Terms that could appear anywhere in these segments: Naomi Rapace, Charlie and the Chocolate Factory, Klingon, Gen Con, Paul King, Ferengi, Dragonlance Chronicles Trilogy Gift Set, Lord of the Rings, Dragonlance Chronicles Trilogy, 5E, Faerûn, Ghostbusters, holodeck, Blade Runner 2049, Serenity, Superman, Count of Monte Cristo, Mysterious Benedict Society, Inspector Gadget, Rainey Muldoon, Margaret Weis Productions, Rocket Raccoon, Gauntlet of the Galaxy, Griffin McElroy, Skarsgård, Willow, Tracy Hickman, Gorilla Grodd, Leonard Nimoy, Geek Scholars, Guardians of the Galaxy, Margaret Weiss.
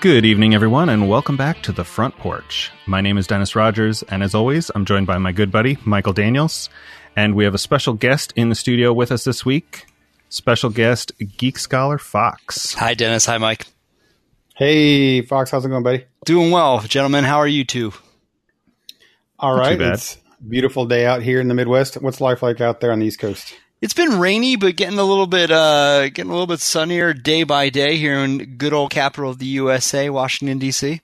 Good evening, everyone, and welcome back to The Front Porch. My name is Dennis Rogers, and as always, I'm joined by my good buddy, Michael Daniels, and we have a special guest in the studio with us this week, special guest, Geek Scholar Fox. Hi, Dennis. Hi, Mike. Hey, Fox. How's it going, buddy? Doing well. Gentlemen, how are you two? All right. It's a beautiful day out here in the Midwest. What's life like out there on the East Coast? It's been rainy, but getting a little bit sunnier day by day here in good old capital of the USA, Washington, D.C.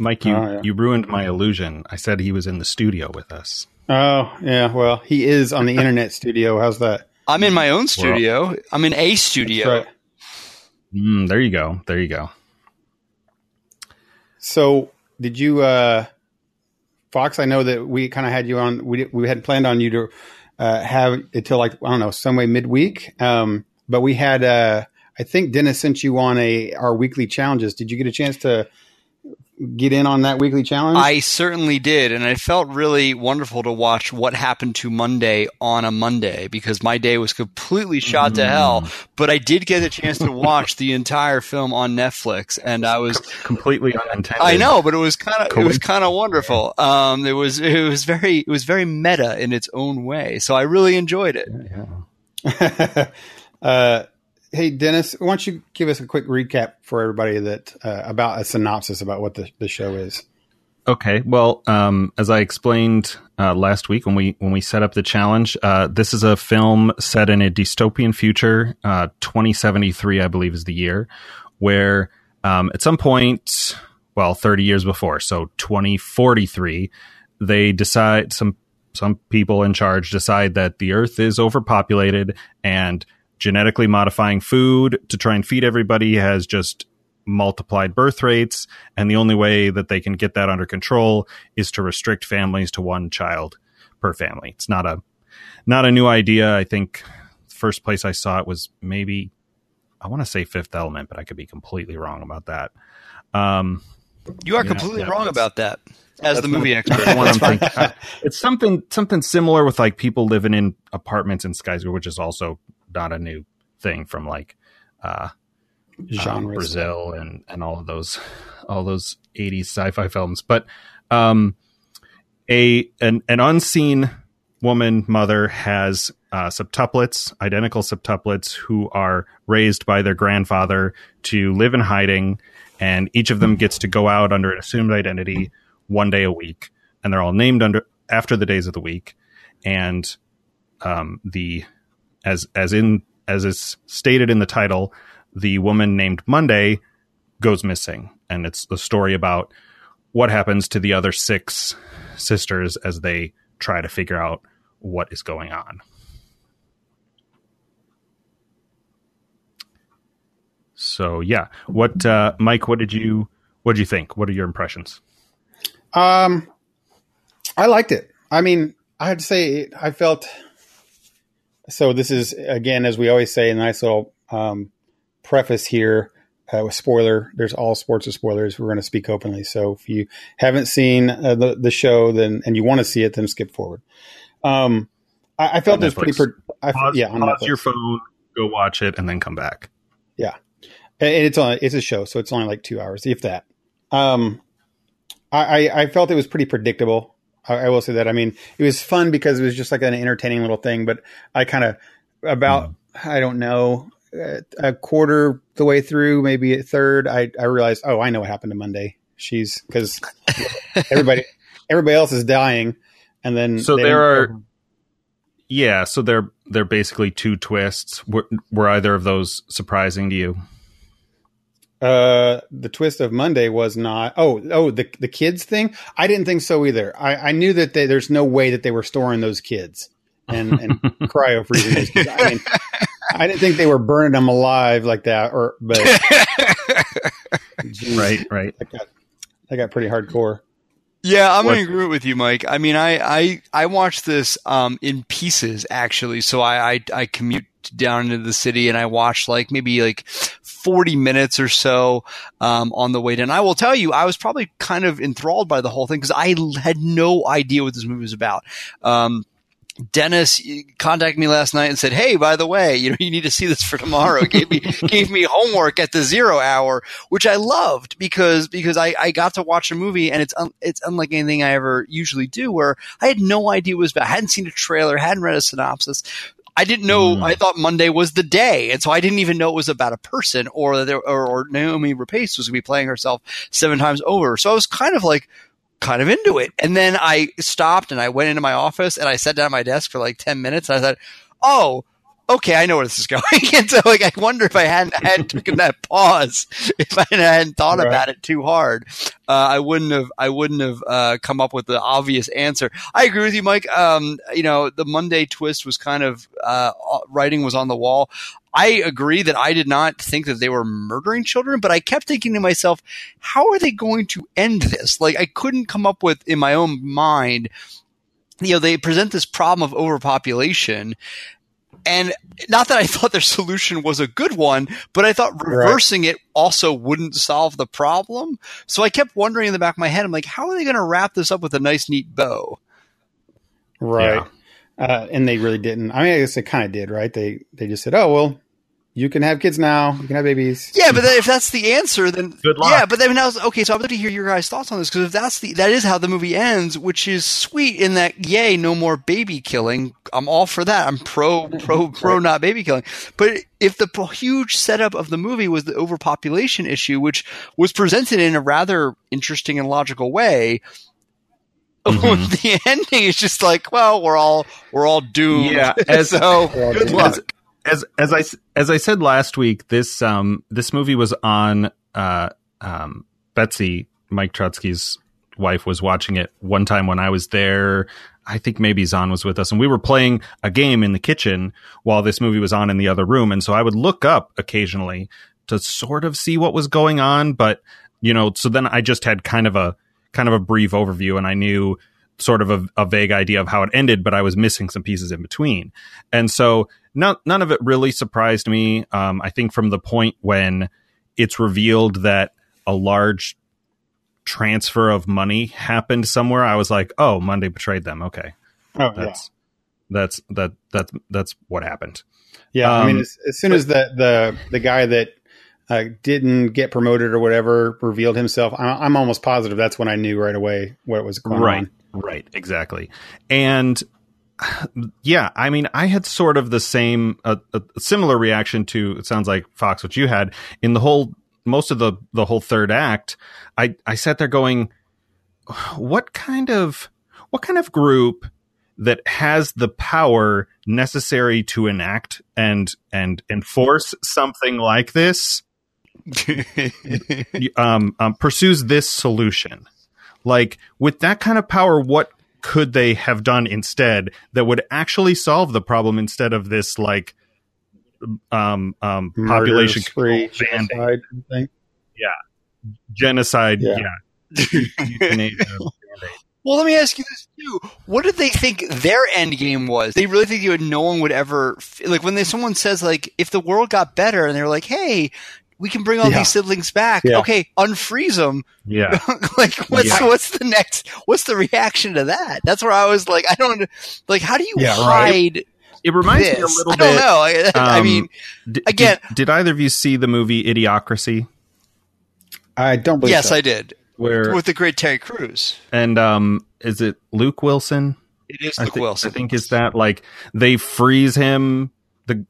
Mike, you ruined my illusion. I said he was in the studio with us. Oh, yeah. Well, he is on the internet studio. How's that? I'm in my own studio. Well, I'm in a studio. Right. There you go. There you go. So did you, Fox, I know that we kind of had you on. We had planned on you to have until like, I don't know, some way midweek. But we had, I think Dennis sent you on our weekly challenges. Did you get a chance to get in on that weekly challenge? I certainly did. And it felt really wonderful to watch what happened to Monday on a Monday because my day was completely shot to hell. But I did get a chance to watch the entire film on Netflix, and I was completely unintended. I know, but it was kind of wonderful. It was very meta in its own way. So I really enjoyed it. Yeah. Hey, Dennis, why don't you give us a quick recap for everybody that about a synopsis about what the show is? Okay. Well, as I explained last week when we set up the challenge, this is a film set in a dystopian future, 2073, I believe is the year, where at some point, well, 30 years before, so 2043, they decide some people in charge decide that the Earth is overpopulated and genetically modifying food to try and feed everybody has just multiplied birth rates. And the only way that they can get that under control is to restrict families to one child per family. It's not a new idea. I think the first place I saw it was maybe, I want to say Fifth Element, but I could be completely wrong about that. You are completely wrong about that. As the movie expert, it's something similar with like people living in apartments in skyscrapers, which is also not a new thing from like Brazil and all of those 80s sci-fi films. But an unseen woman mother has septuplets, identical septuplets, who are raised by their grandfather to live in hiding, and each of them gets to go out under an assumed identity one day a week, and they're all named after the days of the week. And as is stated in the title, the woman named Monday goes missing, and it's the story about what happens to the other six sisters as they try to figure out what is going on. So yeah, what Mike? What did you think? What are your impressions? I liked it. I mean, I had to say I felt, so this is, again, as we always say, a nice little, preface here, with spoiler, there's all sorts of spoilers. We're going to speak openly. So if you haven't seen the show and you want to see it, then skip forward. I felt there's pretty, pause your phone, go watch it, and then come back. Yeah. And it's a show. So it's only like 2 hours, if that. I felt it was pretty predictable. I will say that. I mean, it was fun because it was just like an entertaining little thing, but I kind of I don't know, a quarter the way through, maybe a third, I realized, oh, I know what happened to Monday. She's, because everybody else is dying. And then, so they're basically two twists. Were either of those surprising to you? The twist of Monday was not, the kids thing. I didn't think so either. I knew that there's no way that they were storing those kids and cryo freezing those kids. I mean, I didn't think they were burning them alive like that, but geez, right. I got pretty hardcore. Yeah, I'm going to agree with you, Mike. I mean, I watched this in pieces, actually. So I commute down into the city, and I watched like maybe like 40 minutes or so on the way down. I will tell you, I was probably kind of enthralled by the whole thing because I had no idea what this movie was about. Dennis contacted me last night and said, hey, by the way, you need to see this for tomorrow. gave me homework at the 0 hour, which I loved because I got to watch a movie, and it's unlike anything I ever usually do, where I had no idea what it was about. I hadn't seen a trailer, hadn't read a synopsis. I didn't know. I thought Monday was the day, and so I didn't even know it was about a person, or Naomi Rapace was going to be playing herself 7 times over. So I was kind of into it. And then I stopped and I went into my office and I sat down at my desk for 10 minutes, and I thought, oh, okay, I know where this is going. And so I wonder if I hadn't taken that pause, if I hadn't thought about it too hard, I wouldn't have come up with the obvious answer. I agree with you, Mike. The Monday twist was kind of, writing was on the wall. I agree that I did not think that they were murdering children, but I kept thinking to myself, how are they going to end this? I couldn't come up with, in my own mind, they present this problem of overpopulation. And not that I thought their solution was a good one, but I thought reversing it also wouldn't solve the problem. So I kept wondering in the back of my head, I'm like, how are they going to wrap this up with a nice, neat bow? Right. Yeah. And they really didn't. I mean, I guess they kind of did, right? They just said, oh, well, you can have kids now. You can have babies. Yeah, but if that's the answer, then good luck. Yeah, but then okay. So I'd love to hear your guys' thoughts on this, because if that is how the movie ends, which is sweet in that, yay, no more baby killing. I'm all for that. I'm pro, not baby killing. But if the huge setup of the movie was the overpopulation issue, which was presented in a rather interesting and logical way. The ending is just well, we're all doomed. Yeah, so good luck. As I said last week, this movie was on Betsy, Mike Trotsky's wife, was watching it one time when I was there. I think maybe Zahn was with us, and we were playing a game in the kitchen while this movie was on in the other room. And so I would look up occasionally to sort of see what was going on. But, so then I just had kind of a brief overview, and I knew sort of a vague idea of how it ended, but I was missing some pieces in between. And so none of it really surprised me. I think from the point when it's revealed that a large transfer of money happened somewhere, I was like, oh, Monday betrayed them. Okay. Oh, that's what happened. Yeah. I mean, as soon as the guy that didn't get promoted or whatever revealed himself, I'm almost positive that's when I knew right away what was going on. Right, exactly. And yeah, I mean, I had sort of the same, a similar reaction to, it sounds like, Fox, what you had in the whole, most of the whole third act. I sat there going, what kind of group that has the power necessary to enact and enforce something like this pursues this solution? With that kind of power, what could they have done instead that would actually solve the problem instead of this population control genocide thing? Yeah, genocide. Yeah. Well, let me ask you this too: what did they think their end game was? They really think no one would ever when someone says if the world got better, and they're like, hey, we can bring all these siblings back. Yeah. Okay, unfreeze them. Yeah. What's the next? What's the reaction to that? That's where I was I don't how do you hide? Right. It reminds me a little bit. I don't know. I mean, again, did either of you see the movie Idiocracy? I don't believe. Yes, so. I did. Where with the great Terry Crews and is it Luke Wilson? It is Luke Wilson. I think is that they freeze him.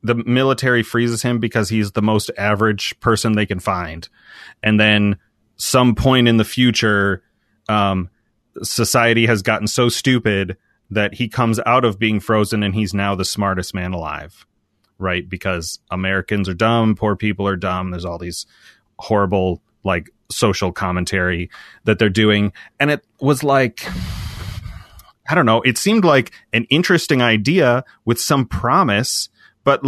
The military freezes him because he's the most average person they can find. And then some point in the future, society has gotten so stupid that he comes out of being frozen and he's now the smartest man alive. Right. Because Americans are dumb. Poor people are dumb. There's all these horrible, social commentary that they're doing. And it was I don't know. It seemed like an interesting idea with some promise. But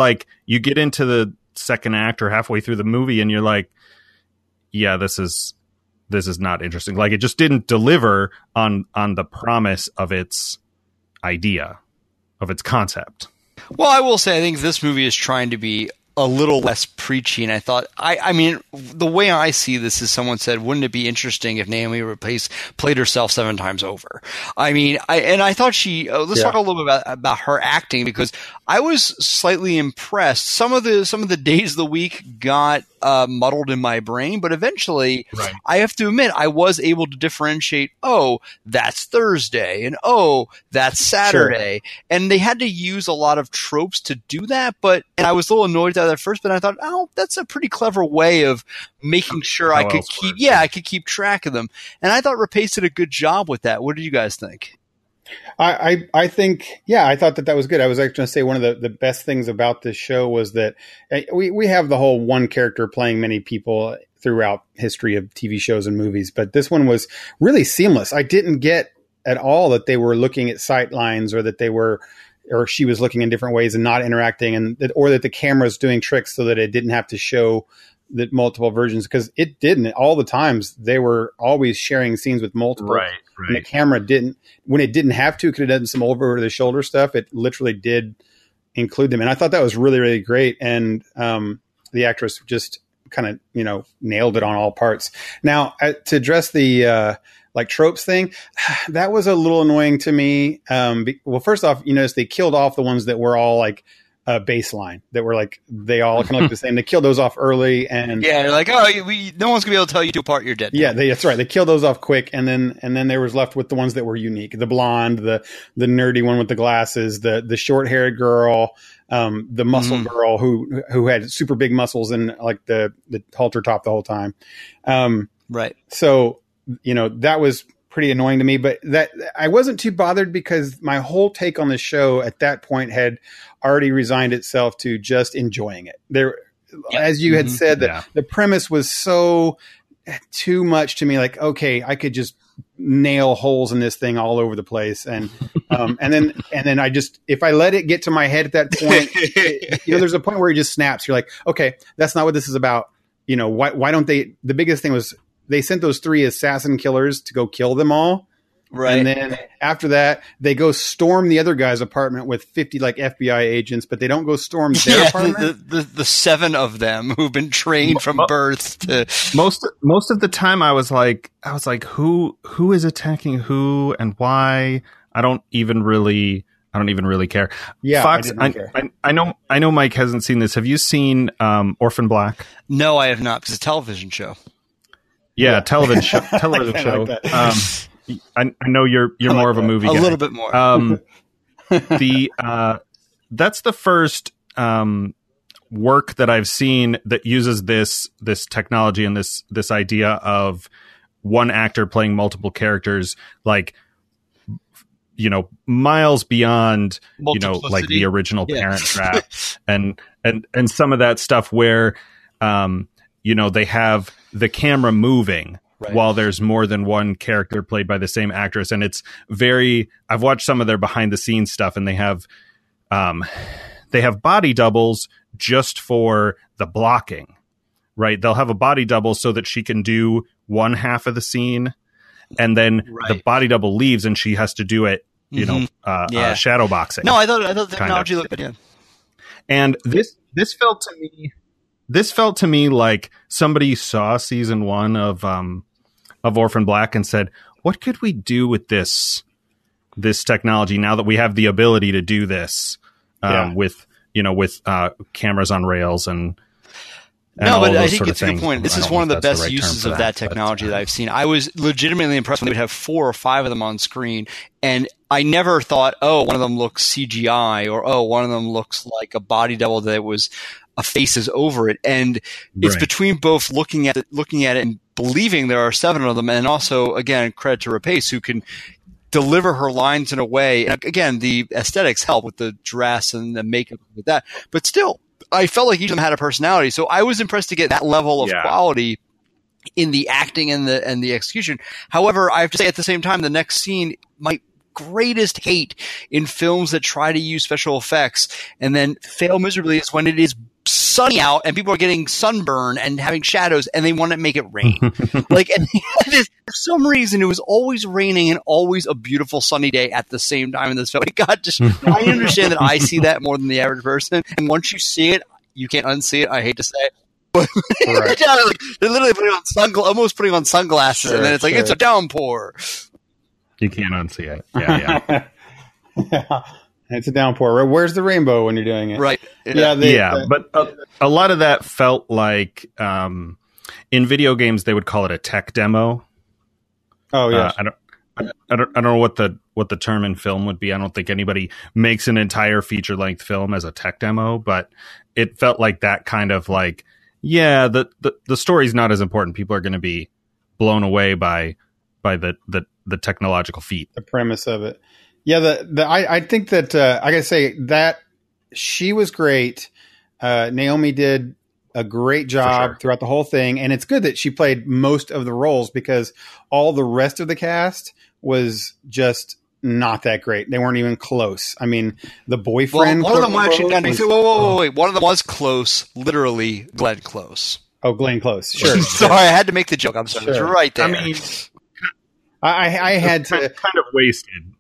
you get into the second act or halfway through the movie and you're like, yeah, this is not interesting. It just didn't deliver on the promise of its idea, of its concept. Well, I will say, I think this movie is trying to be a little less preachy. And I thought, I mean, the way I see this is someone said, wouldn't it be interesting if Naomi Rapace played herself 7 times over? I mean, I thought she, let's talk a little bit about her acting, because I was slightly impressed. Some of the days of the week got muddled in my brain, but eventually I have to admit I was able to differentiate, oh, that's Thursday, and oh, that's Saturday. Sure. And they had to use a lot of tropes to do that, and I was a little annoyed at that at first, but I thought, oh, that's a pretty clever way of making sure I could keep track of them. And I thought Rapace did a good job with that. What did you guys think? I think, yeah, I thought that was good. I was actually going to say one of the best things about this show was that we have the whole one character playing many people throughout history of TV shows and movies, but this one was really seamless. I didn't get at all that they were looking at sight lines, or that they were, or she was looking in different ways and not interacting, or that the camera's doing tricks so that it didn't have to show that multiple versions, because it didn't. All the times they were always sharing scenes with multiple, and the camera didn't, when it didn't have to, it could have done some over the shoulder stuff. It literally did include them. And I thought that was really, really great. And the actress just kind of, nailed it on all parts. Now to address the, tropes thing, that was a little annoying to me. Well, first off, you notice they killed off the ones that were all baseline, that were they all kind of look the same. They killed those off early, and no one's gonna be able to tell you two apart. You're dead. Yeah, that's right. They killed those off quick, and then they was left with the ones that were unique: the blonde, the nerdy one with the glasses, the short haired girl, the muscle girl who had super big muscles and the halter top the whole time. Right. So that was pretty annoying to me, but that I wasn't too bothered because my whole take on the show at that point had already resigned itself to just enjoying it. As you had said, the premise was so too much to me. Okay, I could just nail holes in this thing all over the place, and then I just, if I let it get to my head at that point, there's a point where it just snaps. You're like, okay, that's not what this is about. Why don't they? The biggest thing was, they sent those 3 assassin killers to go kill them all. Right. And then after that, they go storm the other guy's apartment with 50 FBI agents, but they don't go storm their apartment. The 7 of them who've been trained from birth to most of the time. I was like, who is attacking who and why? I don't even really care. Yeah, Fox, I didn't care. I know Mike hasn't seen this. Have you seen Orphan Black? No, I have not. It's a television show. Yeah, television show. I know you're more of a movie guy. A little bit more. That's the first work that I've seen that uses this technology and this idea of one actor playing multiple characters, miles beyond, the original Parent Trap and some of that stuff where they have the camera moving while there's more than one character played by the same actress. And it's I've watched some of their behind the scenes stuff, and they have body doubles just for the blocking, right? They'll have a body double so that she can do one half of the scene, and then the body double leaves and she has to do it, shadow boxing. No, I thought the technology looked good. And this felt to me like somebody saw season 1 of Orphan Black and said, "What could we do with this technology now that we have the ability to do this with cameras on rails and." No, but I think it's a good point. This is one of the best uses of that technology that I've seen. I was legitimately impressed when they would have 4 or 5 of them on screen, and I never thought, oh, one of them looks CGI, or oh, one of them looks like a body double that was a faces over it. And it's between both looking at it and believing there are 7 of them, and also, again, credit to Rapace, who can deliver her lines in a way. And again, the aesthetics help with the dress and the makeup with that, but still, I felt like each of them had a personality. So I was impressed to get that level of quality in the acting and the execution. However, I have to say at the same time, the next scene, my greatest hate in films that try to use special effects and then fail miserably is when it is sunny out and people are getting sunburn and having shadows and they want to make it rain. For some reason, it was always raining and always a beautiful sunny day at the same time in this film. I understand that I see that more than the average person. And once you see it, you can't unsee it. I hate to say it. But right. Yeah, like, they're literally putting on sunglasses, sure, and then it's like, sure, it's a downpour. You can't unsee it. Yeah, yeah. Yeah. It's a downpour. Where's the rainbow when you're doing it? Right. Yeah. But a lot of that felt like in video games they would call it a tech demo. Oh yeah. I don't know what the term in film would be. I don't think anybody makes an entire feature length film as a tech demo, but it felt like that kind of like, yeah, the story's not as important. People are going to be blown away by the technological feat. The premise of it. Yeah, I think that I gotta say that she was great. Naomi did a great job throughout the whole thing, and it's good that she played most of the roles because all the rest of the cast was just not that great. They weren't even close. I mean, the boyfriend. Well, one of them actually. Wait. One of them was close. Literally, Glenn Close. Oh, Glenn Close. Sure. Sorry, I had to make the joke. I'm sorry. Sure. It's right there. I mean, I had to kind of wasted.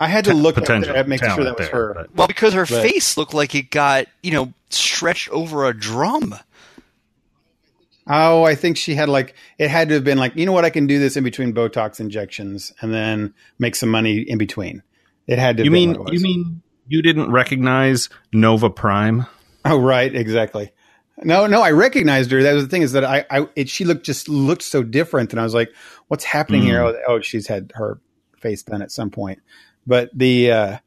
I had to look at making sure that was her. But, well, because her face looked like it got, stretched over a drum. Oh, I think she had it had to have been like, you know what, I can do this in between Botox injections and then make some money in between. It had to. You mean you didn't recognize Nova Prime? Oh, right. Exactly. No, I recognized her. That was the thing, is that she looked so different. And I was like, what's happening here? Oh, she's had her face done at some point. But I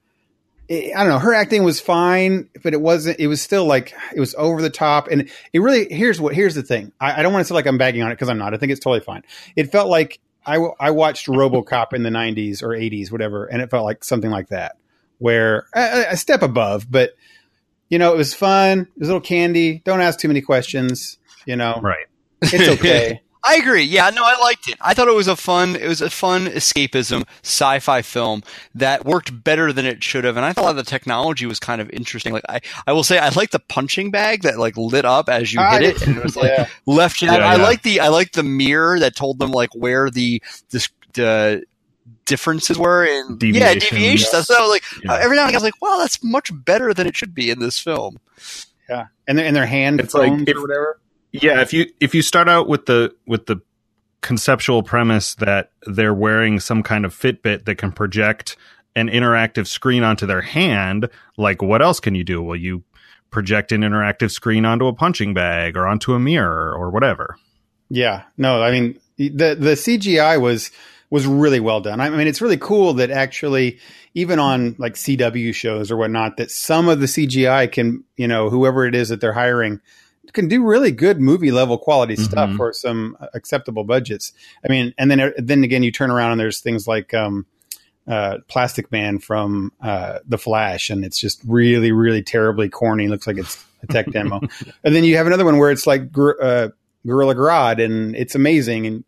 don't know, her acting was fine, but it was still over the top. And it really, here's the thing. I don't want to say like I'm bagging on it because I'm not. I think it's totally fine. It felt like I watched RoboCop in the 90s or 80s, whatever. And it felt like something like that, where a step above, but it was fun. It was a little candy. Don't ask too many questions, Right. It's okay. I agree. Yeah, no, I liked it. I thought it was a fun escapism sci-fi film that worked better than it should have. And I thought the technology was kind of interesting. Like I will say I liked the punching bag that lit up as you hit it, and it was left. Yeah, I liked the mirror that told them where the differences were in deviations. Yeah. So every now and again I was like, wow, that's much better than it should be in this film. Yeah. And their hand, it's like or whatever. Yeah, if you start out with the conceptual premise that they're wearing some kind of Fitbit that can project an interactive screen onto their hand, what else can you do? Well, you project an interactive screen onto a punching bag or onto a mirror or whatever. Yeah, no, I mean the CGI was really well done. I mean, it's really cool that actually, even on CW shows or whatnot, that some of the CGI can, whoever it is that they're hiring, can do really good movie level quality stuff for some acceptable budgets. I mean, and then again, you turn around and there's things like Plastic Man from The Flash, and it's just really, really terribly corny. Looks like it's a tech demo. And then you have another one where it's like Gorilla Grodd, and it's amazing. And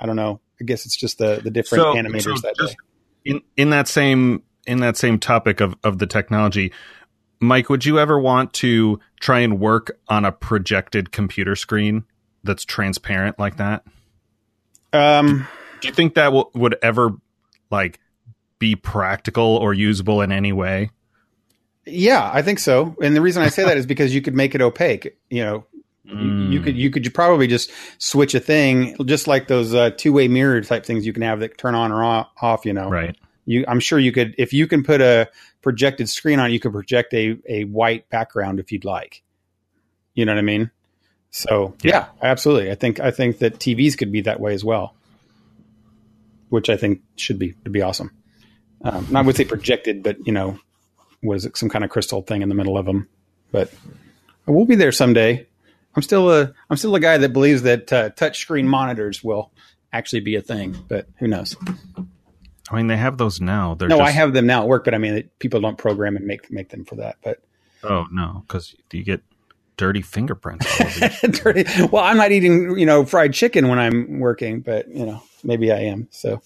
I don't know. I guess it's just the different animators that day. In that same topic of the technology. Mike, would you ever want to try and work on a projected computer screen that's transparent like that? Do you think that would ever be practical or usable in any way? Yeah, I think so. And the reason I say that is because you could make it opaque. You could probably just switch a thing, just like those two-way mirror type things you can have that turn on or off. Right. I'm sure you could, if you can put a projected screen on, you could project a white background if you'd like. You know what I mean? So yeah, absolutely. I think that TVs could be that way as well, which I think would be awesome. I would say projected, but was some kind of crystal thing in the middle of them. But I will be there someday. I'm still a guy that believes that touch screen monitors will actually be a thing, but who knows? I mean, they have those now. I have them now at work, but I mean, people don't program and make them for that. But oh no, because you get dirty fingerprints. Dirty. Well, I'm not eating fried chicken when I'm working, but maybe I am. So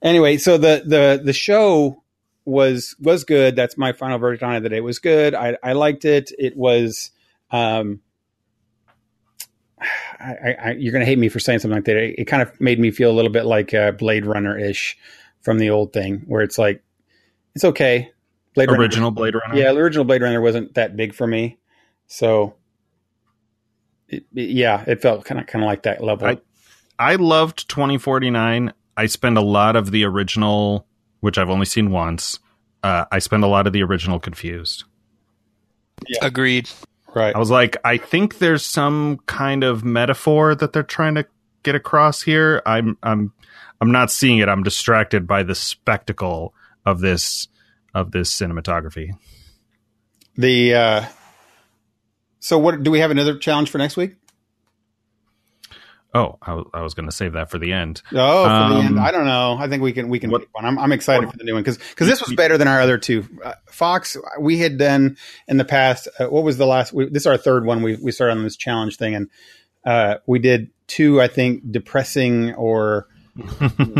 anyway, so the show was good. That's my final verdict on it. That it was good. I liked it. It was. You're going to hate me for saying something like that. It kind of made me feel a little bit like Blade Runner-ish from the old thing, where it's like, it's okay. Blade Runner. Blade Runner. Yeah, the original Blade Runner wasn't that big for me. So it felt kind of like that level. I loved 2049. I spend a lot of the original, which I've only seen once. I spend a lot of the original confused. Yeah. Agreed. Right. I was like, I think there's some kind of metaphor that they're trying to get across here. I'm not seeing it. I'm distracted by the spectacle of this cinematography. So what do we have another challenge for next week? Oh, I was going to save that for the end. Oh, for the end. I don't know. I think we can pick one. I'm excited for the new one because this was better than our other two. Fox, we had done in the past. What was the last? This is our third one. We started on this challenge thing, and we did two. I think depressing or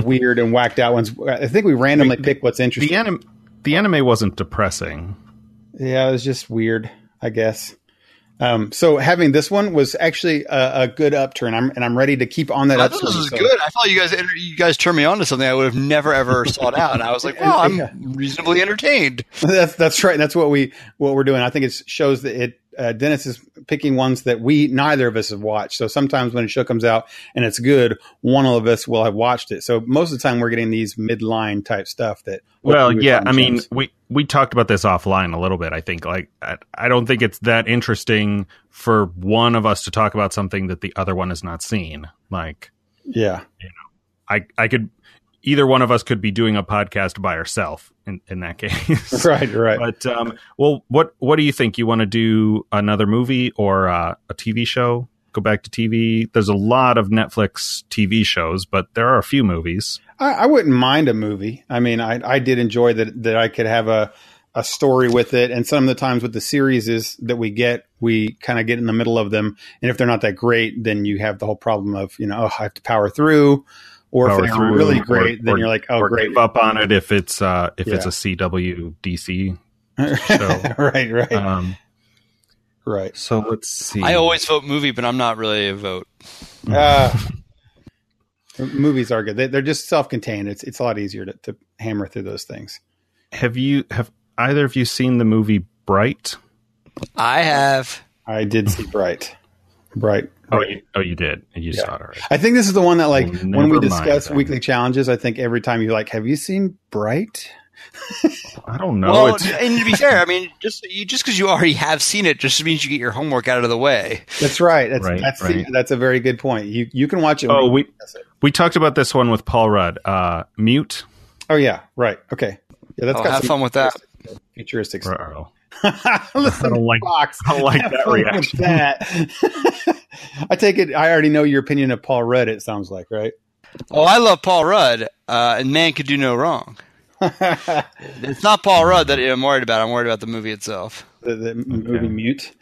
weird and whacked out ones. I think we randomly picked what's interesting. The anime wasn't depressing. Yeah, it was just weird, I guess. So having this one was actually a good upturn, and I'm ready to keep on that. I thought this was good. I thought you guys turned me on to something I would have never ever sought out. And I was like, "Wow, I'm reasonably entertained." That's right. And that's what we're doing. I think it shows that Dennis is picking ones that neither of us have watched. So sometimes when a show comes out and it's good, one of us will have watched it. So most of the time we're getting these midline type stuff that. Well, yeah. I mean, we talked about this offline a little bit. I think I don't think it's that interesting for one of us to talk about something that the other one has not seen. Like, yeah, you know, I could, either one of us could be doing a podcast by ourselves in that case. Right. But, well, what do you think? You want to do another movie or a TV show? Go back to TV. There's a lot of Netflix TV shows, but there are a few movies. I wouldn't mind a movie. I mean, I did enjoy that I could have a story with it. And some of the times with the series is that we kind of get in the middle of them. And if they're not that great, then you have the whole problem of, you know, oh, I have to power through. Or if they're really great, then you're like, oh, great. Give up on it if it's a CW DC show. Right. Right. So let's see. I always vote movie, but I'm not really a vote. Movies are good. They're just self-contained. It's a lot easier to hammer through those things. Have either of you seen the movie Bright? I have. I did see Bright. Bright. You did. You saw it already. I think this is the one that, like, when we discuss weekly challenges, I think every time you're like, have you seen Bright? I don't know. Well, and to be fair, I mean, just because you already have seen it just means you get your homework out of the way. That's right. That's right. That's a very good point. You can watch it. Oh, we talked about this one with Paul Rudd. Mute. Oh yeah, right. Okay. Yeah, that's got have fun with that. Futuristic stuff. Listen, I don't like that reaction. I take it. I already know your opinion of Paul Rudd. It sounds like, right? Oh, I love Paul Rudd, and man could do no wrong. It's not Paul Rudd that I'm worried about. I'm worried about the movie itself. The movie Mute.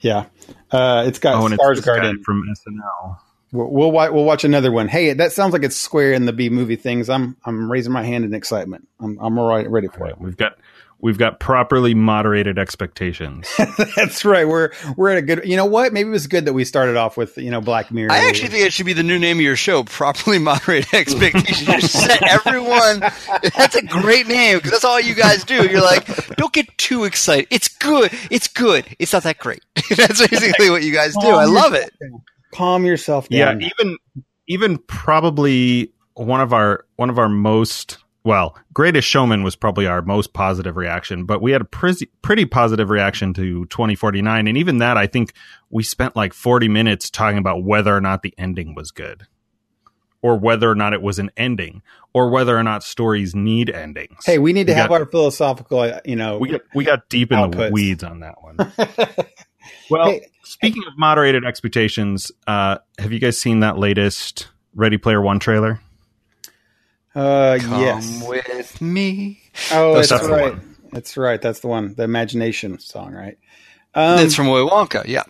Yeah, it's got Skarsgård from SNL. We'll watch another one. Hey, that sounds like it's square in the B movie things. I'm raising my hand in excitement. I'm already ready for it. We've got properly moderated expectations. That's right. We're at a good. You know what? Maybe it was good that we started off with Black Mirror. I actually think it should be the new name of your show. Properly moderated expectations. You set everyone. That's a great name because that's all you guys do. You're like, don't get too excited. It's good. It's not that great. That's basically what you guys do. I love it. Calm yourself down. Yeah, even probably one of our most. Well, Greatest Showman was probably our most positive reaction, but we had a pretty positive reaction to 2049. And even that, I think we spent like 40 minutes talking about whether or not the ending was good or whether or not it was an ending or whether or not stories need endings. Hey, we need to have our philosophical, we got deep outputs. In the weeds on that one. Well, speaking of moderated expectations, have you guys seen that latest Ready Player One trailer? Come yes. with me. Oh, that's right. That's right. That's the one. The Imagination song, right? It's from Willy Wonka. Yeah.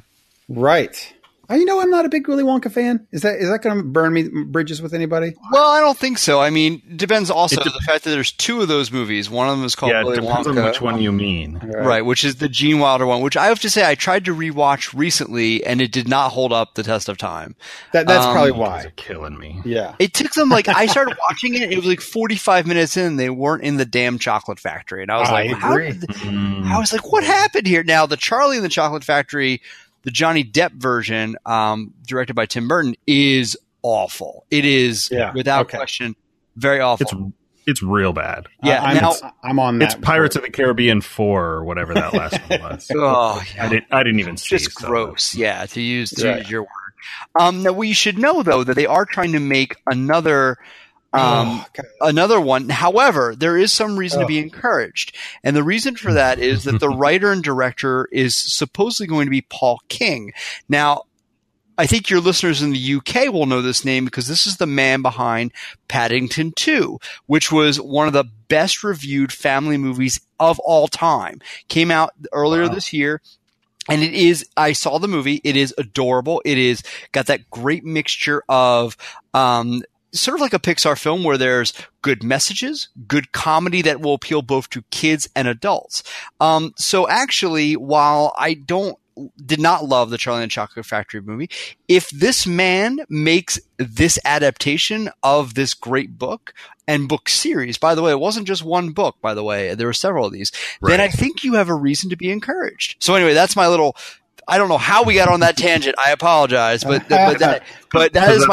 Right. You know, I'm not a big Willy Wonka fan. Is that going to burn me bridges with anybody? Well, I don't think so. I mean, depends also on the fact that there's two of those movies. One of them is called Willy Wonka. Yeah, it depends on which one you mean. Right, which is the Gene Wilder one, which I have to say I tried to rewatch recently, and it did not hold up the test of time. That's probably why. It's killing me. Yeah. It took them, like, I started watching it. It was like 45 minutes in. They weren't in the damn chocolate factory. And I was I was like, what happened here? Now, the Charlie and the Chocolate Factory, the Johnny Depp version, directed by Tim Burton, is awful. It is, without question, very awful. It's real bad. Yeah, I'm on that. It's Pirates of the Caribbean 4 or whatever that last one was. Oh, yeah. I didn't even see it. Just gross, to use your word. Now, we should know, though, that they are trying to make another one. However, there is some reason to be encouraged. And the reason for that is that the writer and director is supposedly going to be Paul King. Now, I think your listeners in the UK will know this name because this is the man behind Paddington 2, which was one of the best reviewed family movies of all time. Came out earlier this year. And it is, I saw the movie. It is adorable. It is got that great mixture of, sort of like a Pixar film where there's good messages, good comedy that will appeal both to kids and adults. So actually, while I did not love the Charlie and the Chocolate Factory movie, if this man makes this adaptation of this great book and book series, by the way, it wasn't just one book, by the way, there were several of these, then I think you have a reason to be encouraged. So anyway, that's my little... I don't know how we got on that tangent. I apologize, but that is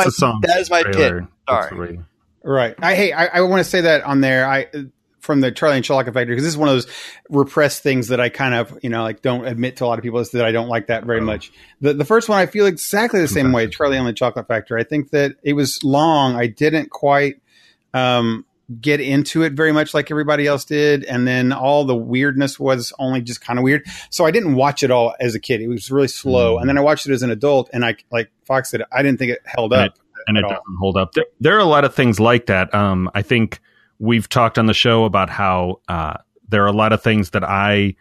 my pit. Sorry. Right. I want to say that on there. From the Charlie and Chocolate Factory, because this is one of those repressed things that I kind of, don't admit to a lot of people, is that I don't like that very much. The first one, I feel exactly the same way. Charlie and the Chocolate Factory. I think that it was long. I didn't quite get into it very much like everybody else did. And then all the weirdness was only just kind of weird. So I didn't watch it all as a kid. It was really slow. And then I watched it as an adult. And I, like Fox said, I didn't think it held up. And it doesn't hold up. There are a lot of things like that. I think we've talked on the show about how there are a lot of things that I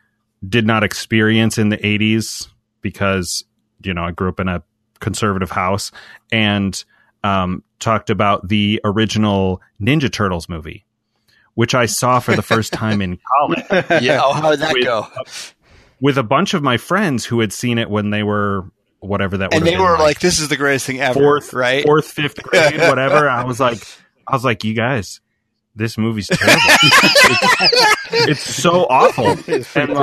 did not experience in the 80s because, I grew up in a conservative house, and talked about the original Ninja Turtles movie, which I saw for the first time in college. Yeah, how did that go? With a bunch of my friends who had seen it when they were whatever that was. And they were like, "This is the greatest thing ever!" Fourth, fifth grade, whatever. I was like, "You guys, this movie's terrible. It's so awful." And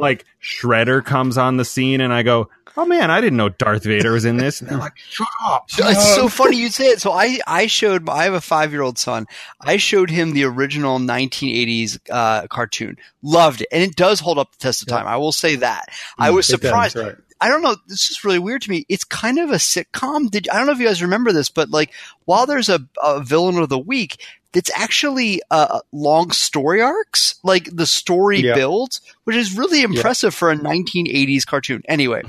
like Shredder comes on the scene, and I go, "Oh man, I didn't know Darth Vader was in this." And they're like, "Shut up!" It's so funny you say it. So I have a 5-year-old son. I showed him the original 1980s cartoon. Loved it, and it does hold up the test of time. I will say that. I was surprised. Does, right. I don't know. This is really weird to me. It's kind of a sitcom. I don't know if you guys remember this, but like while there's a villain of the week, it's actually long story arcs, like the story builds, which is really impressive for a 1980s cartoon. Anyway,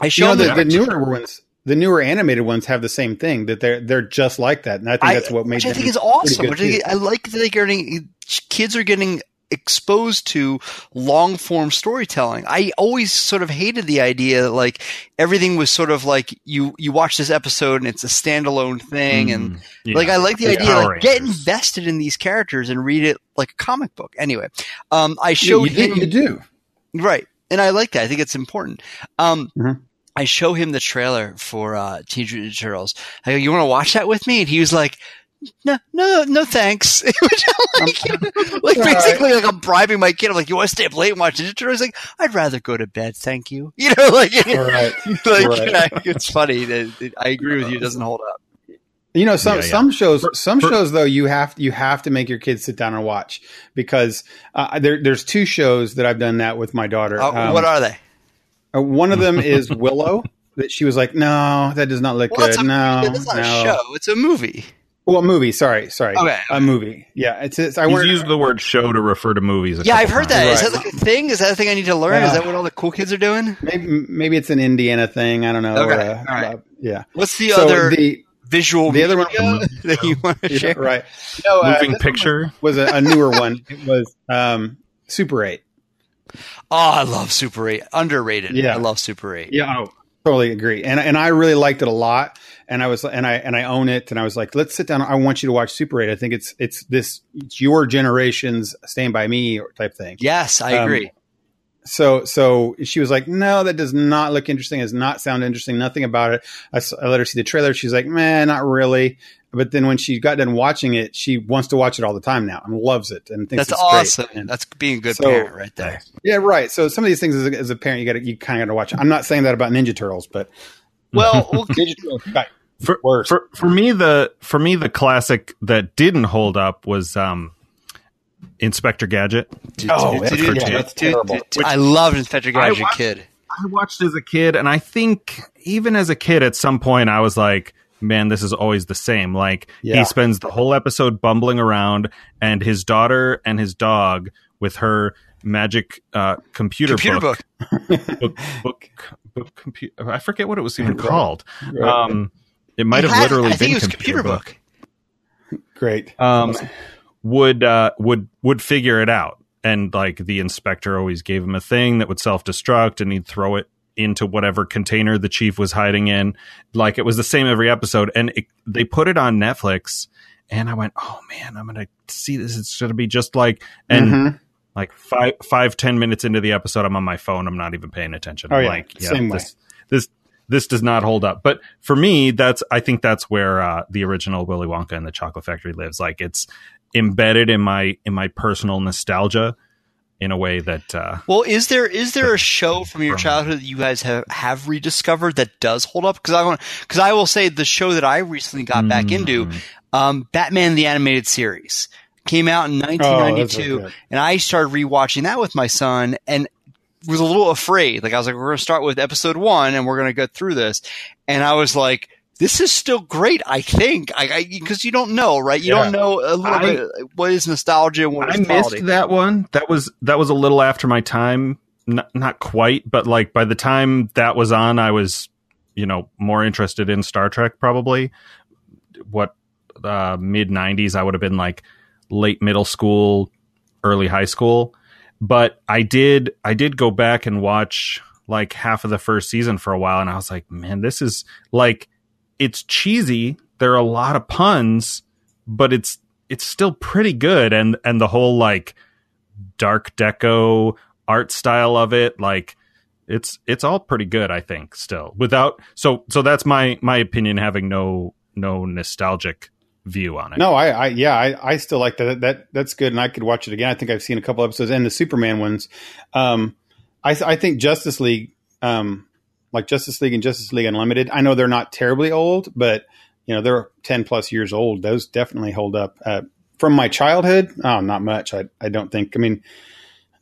I showed the newer ones. The newer animated ones have the same thing, that they're just like that, and I think that's what made it. I think is awesome. I like that kids are getting exposed to long form storytelling. I always sort of hated the idea that like everything was sort of like you watch this episode and it's a standalone thing. And like, I like the idea, like, get invested in these characters and read it like a comic book. Anyway, I showed him. You do. Right. And I like that. I think it's important. I show him the trailer for Teenage Mutant Ninja Turtles. I go, "You want to watch that with me?" And he was like, No, thanks. I'm bribing my kid. I'm like, "You want to stay up late and watch Ninja Turtles?" He's like, "I'd rather go to bed, thank you." It's funny. I agree with you. It doesn't hold up. Some shows though, you have to make your kids sit down and watch, because there's two shows that I've done that with my daughter. What are they? One of them is Willow. That she was like, "No, that does not look good." That's not a show. It's a movie. Well, a movie. Sorry. Okay. A movie. Yeah. He's used the word show to refer to movies. I've heard that. Right. Is that like a thing? Is that a thing I need to learn? Is that what all the cool kids are doing? Maybe it's an Indiana thing. I don't know. Okay. Yeah. What's the other visual? The other one that you want to share? Right. No, moving picture was a newer one. It was Super 8. Oh, I love Super 8. Underrated. Yeah. I love Super 8. Yeah. Oh. Totally agree. And I really liked it a lot. And I was, and I own it. And I was like, let's sit down. I want you to watch Super 8. I think it's your generation's Stand By Me type thing. Yes, I agree. So she was like, no, that does not look interesting. It does not sound interesting. Nothing about it. I let her see the trailer. She's like, man, not really. But then when she got done watching it, she wants to watch it all the time now and loves it and thinks that's awesome. Great. And that's being a good parent right there. Yeah, right. So some of these things as a parent, you kind of got to watch. I'm not saying that about Ninja Turtles, but Ninja Turtles got worse. For me, the classic that didn't hold up was Inspector Gadget. That's terrible. I loved Inspector Gadget as a kid. I watched as a kid, and I think even as a kid, at some point, I was like, man, this is always the same. Like, he spends the whole episode bumbling around, and his daughter and his dog with her magic computer book. book. I forget what it was even called. Right. It might have literally been computer book. Great. Would figure it out, and like the inspector always gave him a thing that would self-destruct, and he'd throw it into whatever container the chief was hiding in. Like, it was the same every episode, and they put it on Netflix, and I went, oh man, I'm gonna see this. It's gonna be just like, and like 5-10 minutes into the episode, I'm on my phone, I'm not even paying attention. This does not hold up. But for me, I think that's where the original Willy Wonka and the Chocolate Factory lives. Like, it's embedded in my personal nostalgia in a way that is there a show from your childhood that you guys have rediscovered that does hold up? Because I will say the show that I recently got back into, Batman the Animated Series, came out in 1992, and I started rewatching that with my son, and was a little afraid. Like, I was like, we're going to start with episode 1, and we're going to go through this, and I was like, this is still great, I think, because you don't know, right? You don't know a little bit what is nostalgia and what is quality. I missed that one. That was a little after my time, not quite, but like by the time that was on, I was, more interested in Star Trek probably. What mid 90s, I would have been like late middle school, early high school. But I did go back and watch like half of the first season for a while, and I was like, man, this is like, it's cheesy. There are a lot of puns, but it's still pretty good. And the whole like Dark Deco art style of it, like it's all pretty good, I think, still. So that's my opinion, having no nostalgic view on it. No, I still like that. That's good, and I could watch it again. I think I've seen a couple episodes and the Superman ones. I think Justice League. Like Justice League and Justice League Unlimited. I know they're not terribly old, but they're 10 plus years old. Those definitely hold up. From my childhood, not much. I don't think. I mean,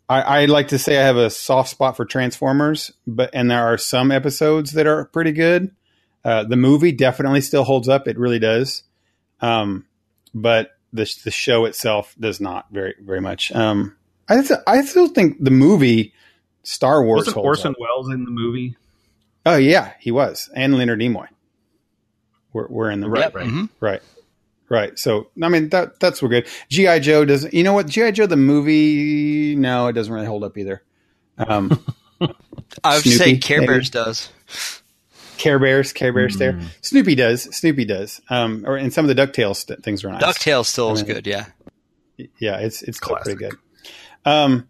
I like to say I have a soft spot for Transformers, and there are some episodes that are pretty good. The movie definitely still holds up. It really does. But the show itself does not very, very much. I still think the movie Star Wars holds up. Wasn't Orson Welles in the movie? Oh yeah, he was, and Leonard Nimoy. We're in the right. So I mean that's good. GI Joe doesn't. You know what? GI Joe the movie? No, it doesn't really hold up either. I would say Care Bears does. Care Bears there. Snoopy does. And some of the DuckTales things are nice. DuckTales still is good. Yeah. Yeah, it's pretty good.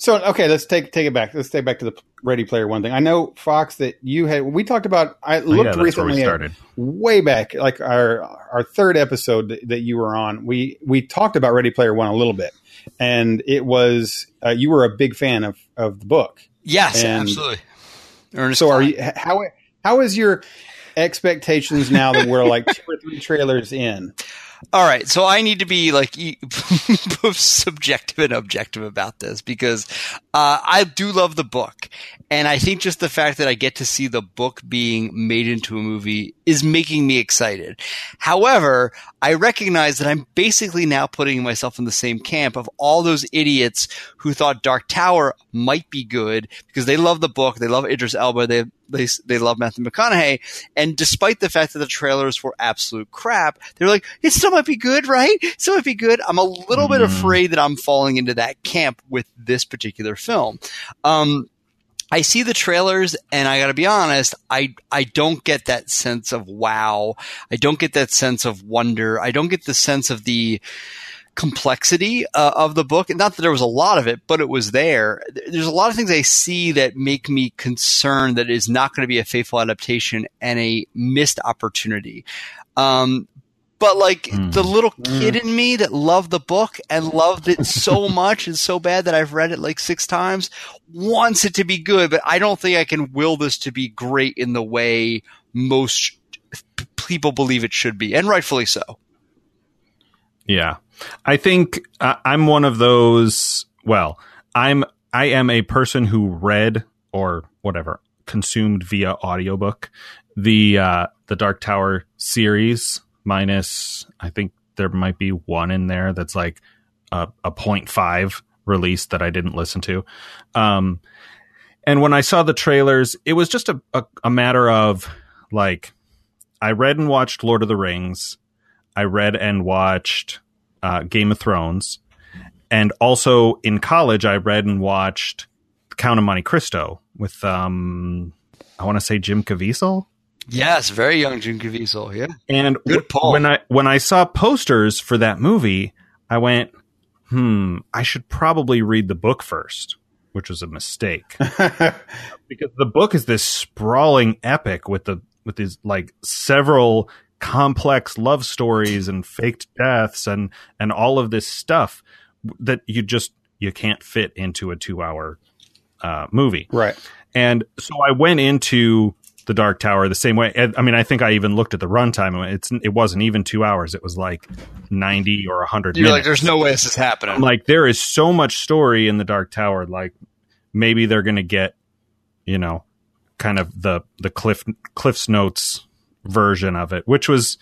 So okay, let's take it back. Let's take back to the Ready Player One thing. I know, Fox, that you had. We talked about. I looked recently at way back, like our third episode that you were on. We talked about Ready Player One a little bit, and it was you were a big fan of the book. Yes, and absolutely. Ernest so, are you, how is your expectations now that we're like 2 or 3 trailers in? All right, so I need to be like both subjective and objective about this because I do love the book, and I think just the fact that I get to see the book being made into a movie is making me excited. However, I recognize that I'm basically now putting myself in the same camp of all those idiots who thought Dark Tower might be good because they love the book, they love Idris Elba, they love Matthew McConaughey, and despite the fact that the trailers were absolute crap, they're like, it still might be good, right? It still might be good. I'm a little bit afraid that I'm falling into that camp with this particular film. I see the trailers and I gotta be honest, I don't get that sense of wow. I don't get that sense of wonder. I don't get the sense of the complexity of the book. Not that there was a lot of it, but it was there. There's a lot of things I see that make me concerned that it is not going to be a faithful adaptation and a missed opportunity. But like the little kid in me that loved the book and loved it so much and so bad that I've read it like 6 times wants it to be good, but I don't think I can will this to be great in the way most people believe it should be, and rightfully so. Yeah. I think I'm one of those, well, I am a person who read or whatever, consumed via audiobook the Dark Tower series. Minus, I think there might be one in there that's like a 0.5 release that I didn't listen to. And when I saw the trailers, it was just a matter of like, I read and watched Lord of the Rings. I read and watched Game of Thrones. And also in college, I read and watched Count of Monte Cristo with, I want to say Jim Caviezel. Yes, very young Jim Caviezel, yeah. And when I saw posters for that movie, I went, I should probably read the book first, which was a mistake. Because the book is this sprawling epic with these like several complex love stories and faked deaths and all of this stuff that you can't fit into a 2-hour movie. Right. And so I went into The Dark Tower the same way. I mean, I think I even looked at the runtime. It wasn't even 2 hours. It was like 90 or 100 minutes. You're like, there's no way this is happening. I'm like, there is so much story in The Dark Tower. Like, maybe they're going to get, you know, kind of the Cliff's Notes version of it, which is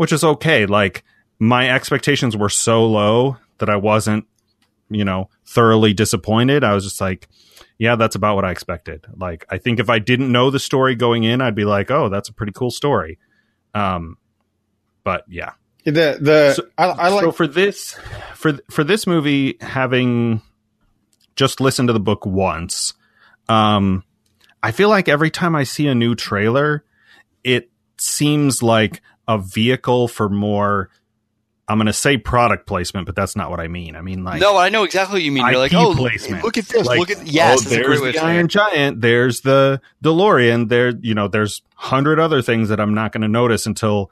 okay. Like, my expectations were so low that I wasn't, you know, thoroughly disappointed. I was just like, yeah, that's about what I expected. Like, I think if I didn't know the story going in, I'd be like, oh, that's a pretty cool story. But yeah, for this movie, having just listened to the book once, I feel like every time I see a new trailer, it seems like a vehicle for more. I'm going to say product placement, but that's not what I mean. I mean, like... No, I know exactly what you mean. You're like, oh, placement. Look at this. Like, look at... Yes, oh, there's the Iron Giant. There's the DeLorean. There, you know, there's 100 other things that I'm not going to notice until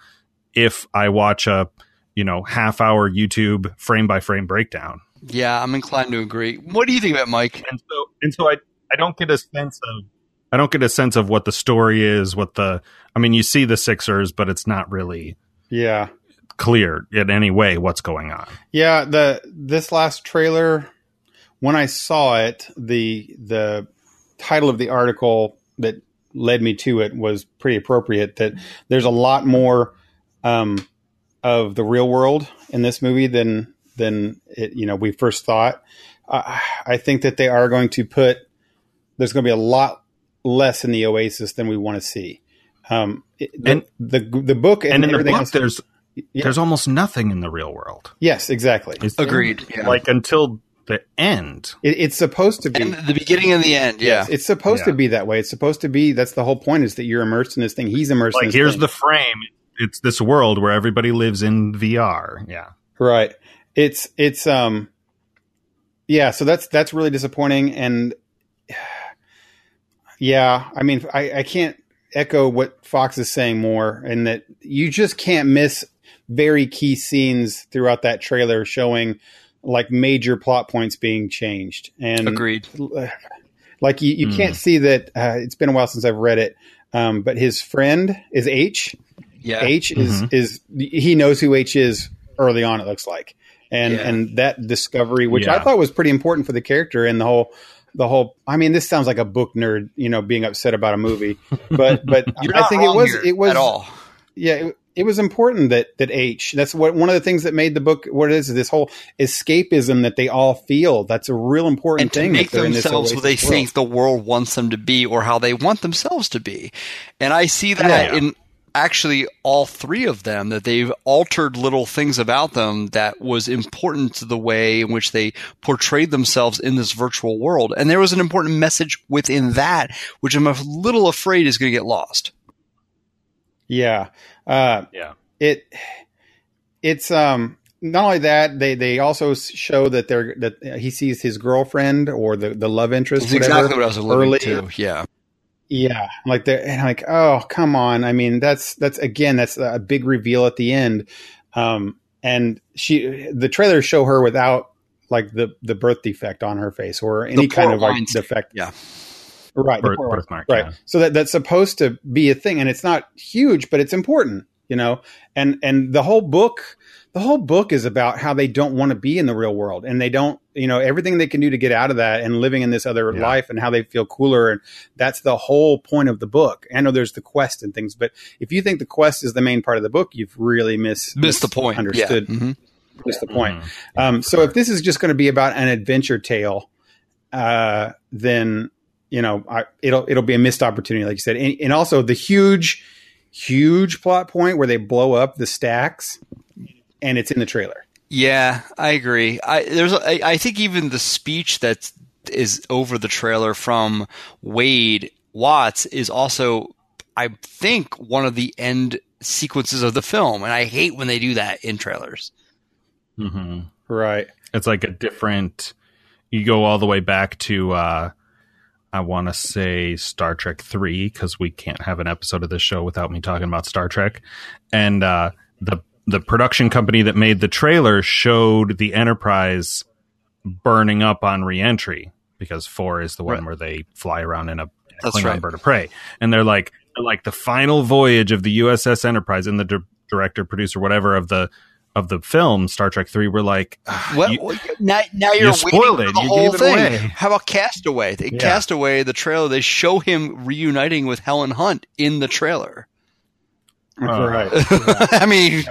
if I watch a, you know, half-hour YouTube frame-by-frame breakdown. Yeah, I'm inclined to agree. What do you think about it, Mike? And so I don't get a sense of... I don't get a sense of what the story is, what the... I mean, you see the Sixers, but it's not really... Yeah. Clear in any way what's going on. Yeah, this last trailer, when I saw it, the title of the article that led me to it was pretty appropriate. That there's a lot more of the real world in this movie than it, you know, we first thought. I think that they are going to put. There's going to be a lot less in the Oasis than we want to see. The book and in everything the book else, there's. Yeah. There's almost nothing in the real world. Yes, exactly. It's agreed. Yeah. Like until the end. It's supposed to be. And the beginning and the end, yeah. It's supposed to be that way. It's supposed to be, that's the whole point, is that you're immersed in this thing. He's immersed in this thing. Like, here's the frame. It's this world where everybody lives in VR. Yeah. Right. So that's really disappointing. And yeah, I mean, I can't echo what Fox is saying more, and that you just can't miss very key scenes throughout that trailer showing like major plot points being changed. And agreed. Like you can't see that. It's been a while since I've read it. But his friend is H. Yeah. H is he knows who H is early on, it looks like. And that discovery, which I thought was pretty important for the character and the whole, I mean, this sounds like a book nerd, you know, being upset about a movie, but I think it was at all. Yeah. It was important that H, that's what one of the things that made the book what it is this whole escapism that they all feel. That's a real important thing. And to make themselves what they think the world wants them to be or how they want themselves to be. And I see that in actually all three of them, that they've altered little things about them that was important to the way in which they portrayed themselves in this virtual world. And there was an important message within that, which I'm a little afraid is going to get lost. Yeah. It's not only that, they also show that he sees his girlfriend or the love interest. That's whatever, exactly what I was alluding to. Yeah. Yeah, like oh, come on. I mean, that's a big reveal at the end. And the trailers show her without like the birth defect on her face or any kind of like defect. Yeah. Right. Birthmark. Right. Yeah. So that's supposed to be a thing, and it's not huge, but it's important, you know. And the whole book is about how they don't want to be in the real world, and they don't, everything they can do to get out of that and living in this other life and how they feel cooler. And that's the whole point of the book. I know there's the quest and things, but if you think the quest is the main part of the book, you've really missed the point. Understood. Yeah. Mm-hmm. Missed the point. Mm-hmm. So if this is just going to be about an adventure tale, then, it'll be a missed opportunity. Like you said, and also the huge plot point where they blow up the stacks. And it's in the trailer. Yeah, I agree. I think even the speech that is over the trailer from Wade Watts is also, I think, one of the end sequences of the film. And I hate when they do that in trailers. Mm-hmm. Right. It's like a different. You go all the way back to, I want to say Star Trek 3, because we can't have an episode of this show without me talking about Star Trek. And the production company that made the trailer showed the Enterprise burning up on reentry, because 4 is the one where they fly around in a Klingon bird of prey. And they're like the final voyage of the USS Enterprise, and the director, producer, whatever of the film Star Trek 3 were like, well, now you're spoiled it. You gave it away. How about Castaway? Castaway, the trailer, they show him reuniting with Helen Hunt in the trailer. Right. I mean,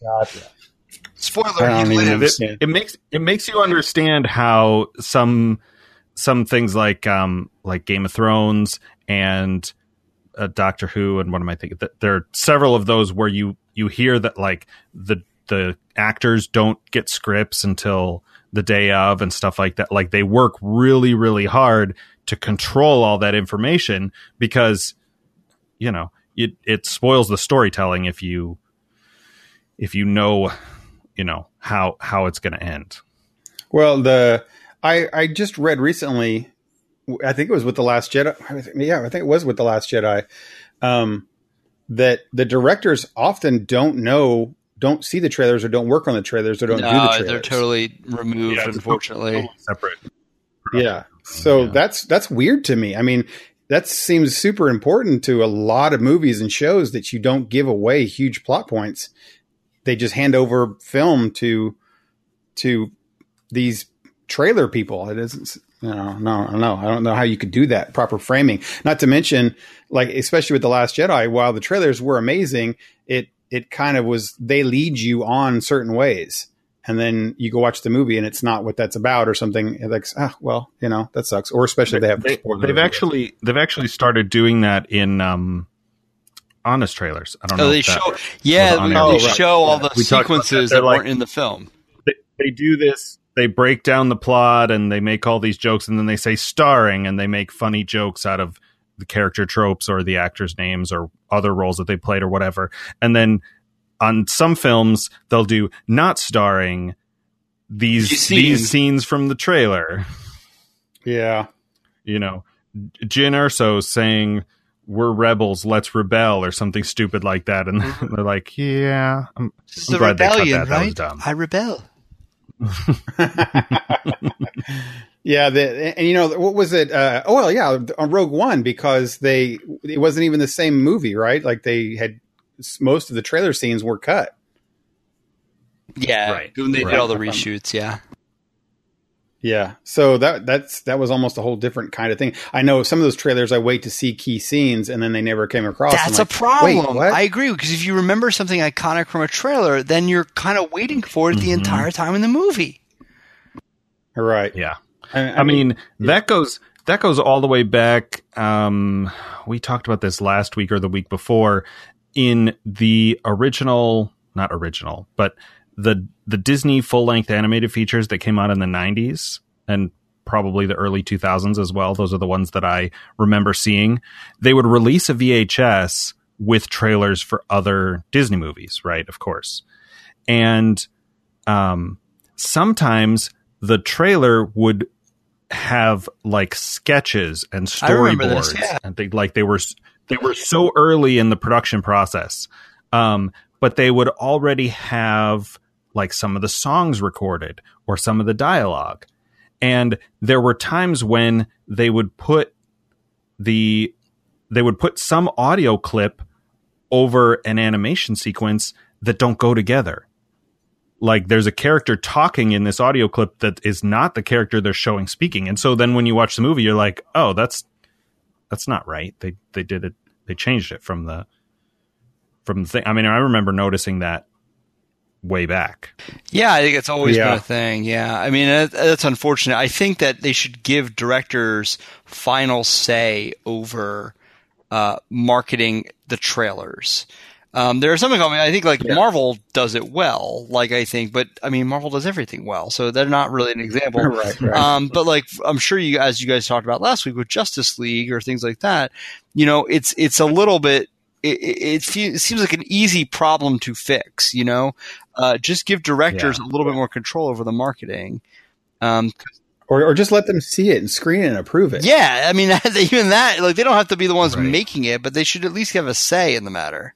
gotcha. Spoiler. It makes you understand how some things like Game of Thrones and Doctor Who, and what am I thinking? There are several of those where you hear that like the actors don't get scripts until the day of and stuff like that. Like they work really, really hard to control all that information because it spoils the storytelling if you know how it's going to end. Well, I just read recently, I think it was with The Last Jedi. Yeah, I think it was with The Last Jedi, that the directors often don't see the trailers or don't work on the trailers or don't do the trailers. They're totally removed, unfortunately. Totally separate. Yeah. So that's weird to me. I mean, that seems super important to a lot of movies and shows that you don't give away huge plot points. They just hand over film to these trailer people. It isn't, no. I don't know how you could do that, proper framing. Not to mention, like, especially with The Last Jedi, while the trailers were amazing, it kind of was, they lead you on certain ways. And then you go watch the movie and it's not what that's about or something. Like, that sucks. Or especially they've actually started doing that in Honest trailers. I don't know. They show all the sequences that weren't in the film. They do this. They break down the plot and they make all these jokes, and then they say starring, and they make funny jokes out of the character tropes or the actors' names or other roles that they played or whatever. And then on some films, they'll do not starring these scenes from the trailer. Yeah. Jyn Erso saying, "We're rebels, let's rebel," or something stupid like that. And they're like, yeah, I'm glad they cut that. Right? That was dumb. I rebel. Yeah. What was it? On Rogue One, because it wasn't even the same movie, right? Like they had... most of the trailer scenes were cut. Yeah. Right. They did all the reshoots. Yeah. Yeah. So that was almost a whole different kind of thing. I know some of those trailers, I wait to see key scenes and then they never came across. That's a problem. I agree. Because if you remember something iconic from a trailer, then you're kind of waiting for it the entire time in the movie. Right. Yeah. I mean, that goes all the way back. We talked about this last week or the week before. in the original, not original, but the Disney full-length animated features that came out in the 90s and probably the early 2000s as well. Those are the ones that I remember seeing. They would release a VHS with trailers for other Disney movies, right? Of course. And sometimes the trailer would have like sketches and storyboards, and they were so early in the production process. But they would already have like some of the songs recorded or some of the dialogue. And there were times when they would put some audio clip over an animation sequence that don't go together. Like there's a character talking in this audio clip that is not the character they're showing speaking. And so then when you watch the movie, you're like, oh, that's not right. They did it. They changed it from the thing. I mean, I remember noticing that way back. Yeah, I think it's always been a thing. Yeah. I mean, that's unfortunate. I think that they should give directors final say over marketing the trailers. There's something called, I think Marvel does it well, Marvel does everything well, so they're not really an example. Right. But I'm sure as you guys talked about last week with Justice League or things like that, it's a little bit, it seems like an easy problem to fix, just give directors a little bit more control over the marketing. Or just let them see it and screen it and approve it. Yeah. I mean, even that, they don't have to be the ones making it, but they should at least have a say in the matter.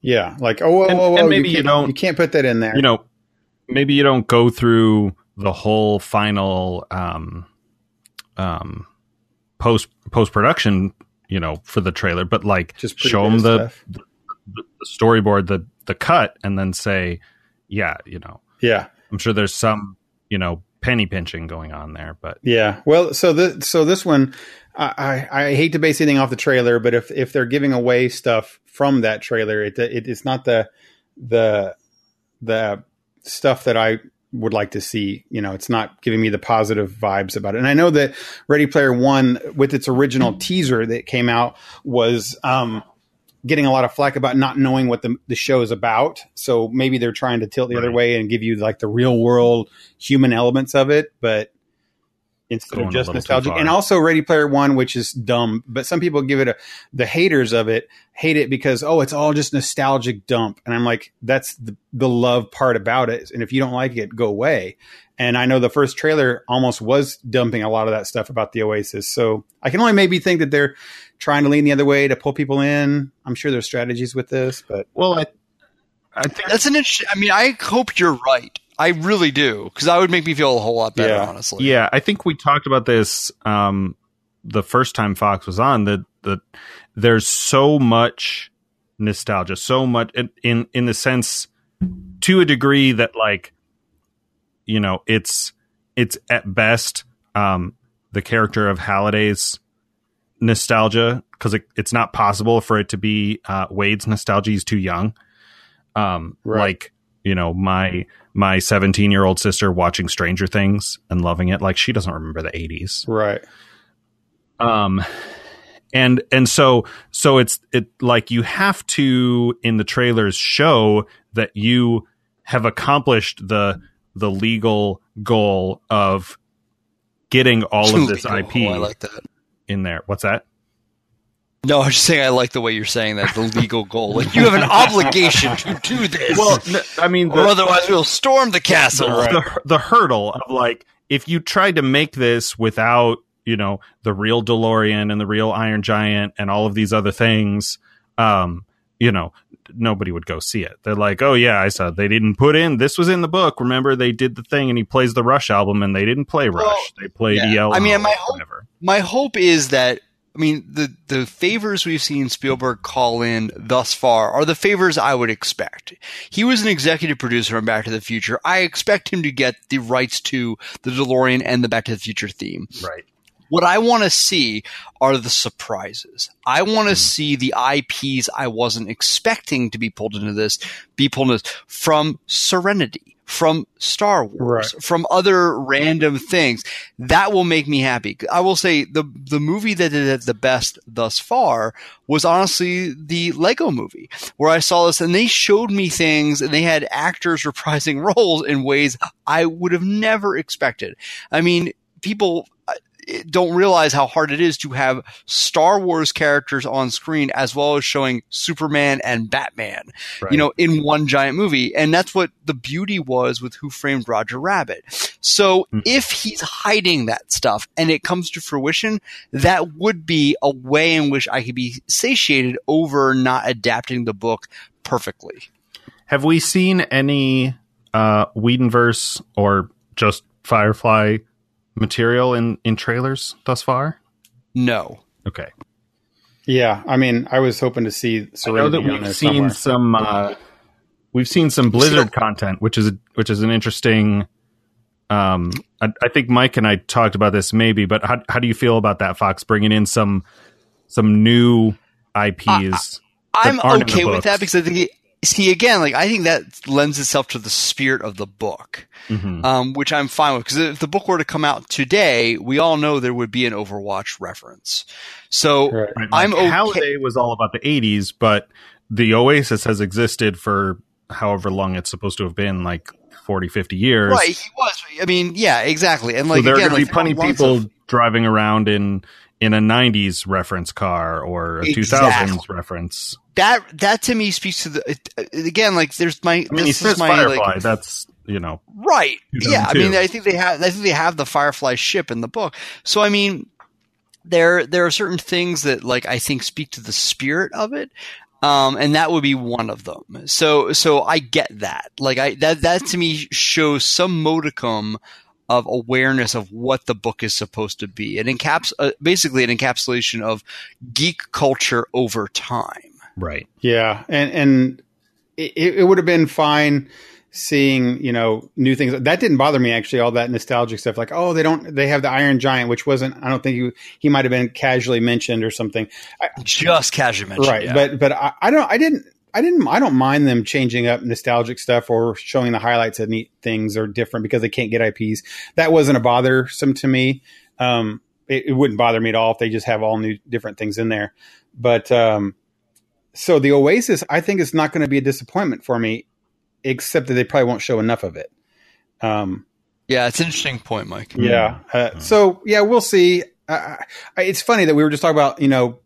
Yeah. And maybe you can't put that in there. Maybe you don't go through the whole final, post-production, for the trailer, but just show them the storyboard, the cut, and then say, yeah, I'm sure there's some, penny pinching going on there, but yeah. Well, so this one, I hate to base anything off the trailer, but if they're giving away stuff from that trailer, it's not the stuff that I would like to see. It's not giving me the positive vibes about it. And I know that Ready Player One, with its original teaser that came out, was getting a lot of flack about not knowing what the show is about. So maybe they're trying to tilt the other way and give you the real world human elements of it, but instead of just nostalgic. And also Ready Player One, which is dumb, but some people give it the haters of it hate it because, oh, it's all just nostalgic dump. And I'm like, that's the love part about it. And if you don't like it, go away. And I know the first trailer almost was dumping a lot of that stuff about the Oasis. So I can only maybe think that they're trying to lean the other way to pull people in. I'm sure there's strategies with this, but I think that's an interesting. I mean, I hope you're right. I really do, because that would make me feel a whole lot better, honestly. Yeah, I think we talked about this the first time Fox was on. That there's so much nostalgia, so much in the sense, to a degree that it's at best the character of Halliday's nostalgia, because it's not possible for it to be Wade's nostalgia. He's too young. My 17-year-old sister watching Stranger Things and loving it. She doesn't remember the 80s. Right. So it's you have to, in the trailers, show that you have accomplished the legal goal of getting all of this IP in there. What's that? No, I'm just saying I like the way you're saying that, the legal goal. You have an obligation to do this. Well, or otherwise we'll storm the castle. The hurdle of, if you tried to make this without, the real DeLorean and the real Iron Giant and all of these other things, nobody would go see it. They're like, oh, yeah, I saw they didn't put in. This was in the book. Remember, they did the thing, and he plays the Rush album, and they didn't play Rush. They played ELO. My hope is that, the favors we've seen Spielberg call in thus far are the favors I would expect. He was an executive producer on Back to the Future. I expect him to get the rights to the DeLorean and the Back to the Future theme. Right. What I want to see are the surprises. I want to see the IPs I wasn't expecting to be pulled into this, from Serenity, from Star Wars, right, from other random things. That will make me happy. I will say the movie that did it the best thus far was honestly the Lego movie, where I saw this and they showed me things and they had actors reprising roles in ways I would have never expected. I mean, people don't realize how hard it is to have Star Wars characters on screen as well as showing Superman and Batman, right, you know, in one giant movie. And that's what the beauty was with Who Framed Roger Rabbit. So if he's hiding that stuff and it comes to fruition, that would be a way in which I could be satiated over not adapting the book perfectly. Have we seen any Whedonverse or just Firefly material in trailers thus far? No. Okay. Yeah, I mean, I was hoping to see Serenity. I know that we've seen somewhere. We've seen some Blizzard content, which is an interesting. I think Mike and I talked about this maybe, but how do you feel about that, Fox, bringing in some new IPs? I'm okay with that because I think. See, again, like, I think that lends itself to the spirit of the book, which I'm fine with. Because if the book were to come out today, we all know there would be an Overwatch reference. So right. I'm okay. Halliday was all about the 80s, but the Oasis has existed for however long it's supposed to have been, like 40, 50 years. Right, he was. I mean, yeah, exactly. And like, so there are going to be plenty of people driving around in a 90s reference car or a 2000s reference. That to me speaks to the again, like, there's my, I mean, this is my Firefly, like, that's, you know, right, yeah, I mean, I think they have the Firefly ship in the book. So I mean, there are certain things that, like, I think speak to the spirit of it. And that would be one of them. So I get that. Like, that to me shows some modicum of awareness of what the book is supposed to be. And basically an encapsulation of geek culture over time. Right. Yeah. And it would have been fine seeing, you know, new things. That didn't bother me, actually, all that nostalgic stuff. Like, oh, they have the Iron Giant, which wasn't, I don't think he might have been casually mentioned or something. Just casually mentioned. Right. Yeah. But I don't mind them changing up nostalgic stuff or showing the highlights of neat things or different because they can't get IPs. That wasn't a bothersome to me. It wouldn't bother me at all if they just have all new different things in there. But so the Oasis, I think, is not going to be a disappointment for me, except that they probably won't show enough of it. Yeah, it's an interesting point, Mike. Yeah. So yeah, we'll see. It's funny that we were just talking about, you know,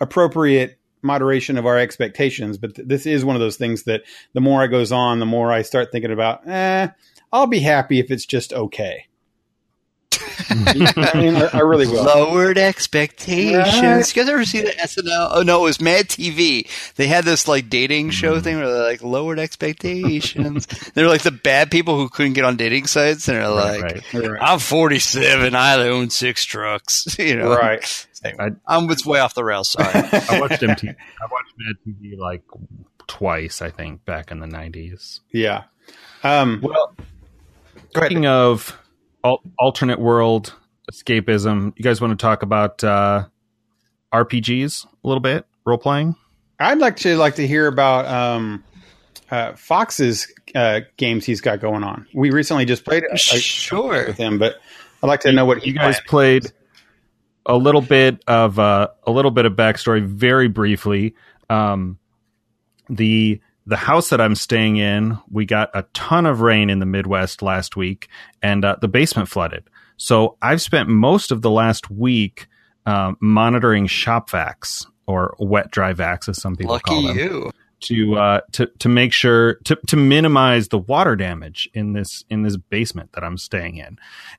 appropriate moderation of our expectations, but this is one of those things that the more it goes on, the more I start thinking about, I'll be happy if it's just okay. I mean, I really will. Lowered expectations. Right. You guys ever see the SNL? Oh no, it was Mad TV. They had this like dating show thing where they're like lowered expectations. They're like the bad people who couldn't get on dating sites, and they're like, right. "I'm 47. I own 6 trucks." You know, right? I'm it's way off the rails. Sorry, I watched Mad TV like twice, I think, back in the 90s. Yeah. Well, speaking of alternate world escapism, you guys want to talk about RPGs a little bit, role playing? I'd like to hear about Fox's games he's got going on. We recently just played with him, but I'd like to know what you guys played. A little bit of backstory, very briefly. The house that I'm staying in, we got a ton of rain in the Midwest last week, and the basement flooded. So I've spent most of the last week monitoring shop vacs, or wet dry vacs, as some people call them. Lucky you. To make sure to minimize the water damage in this basement that I'm staying in.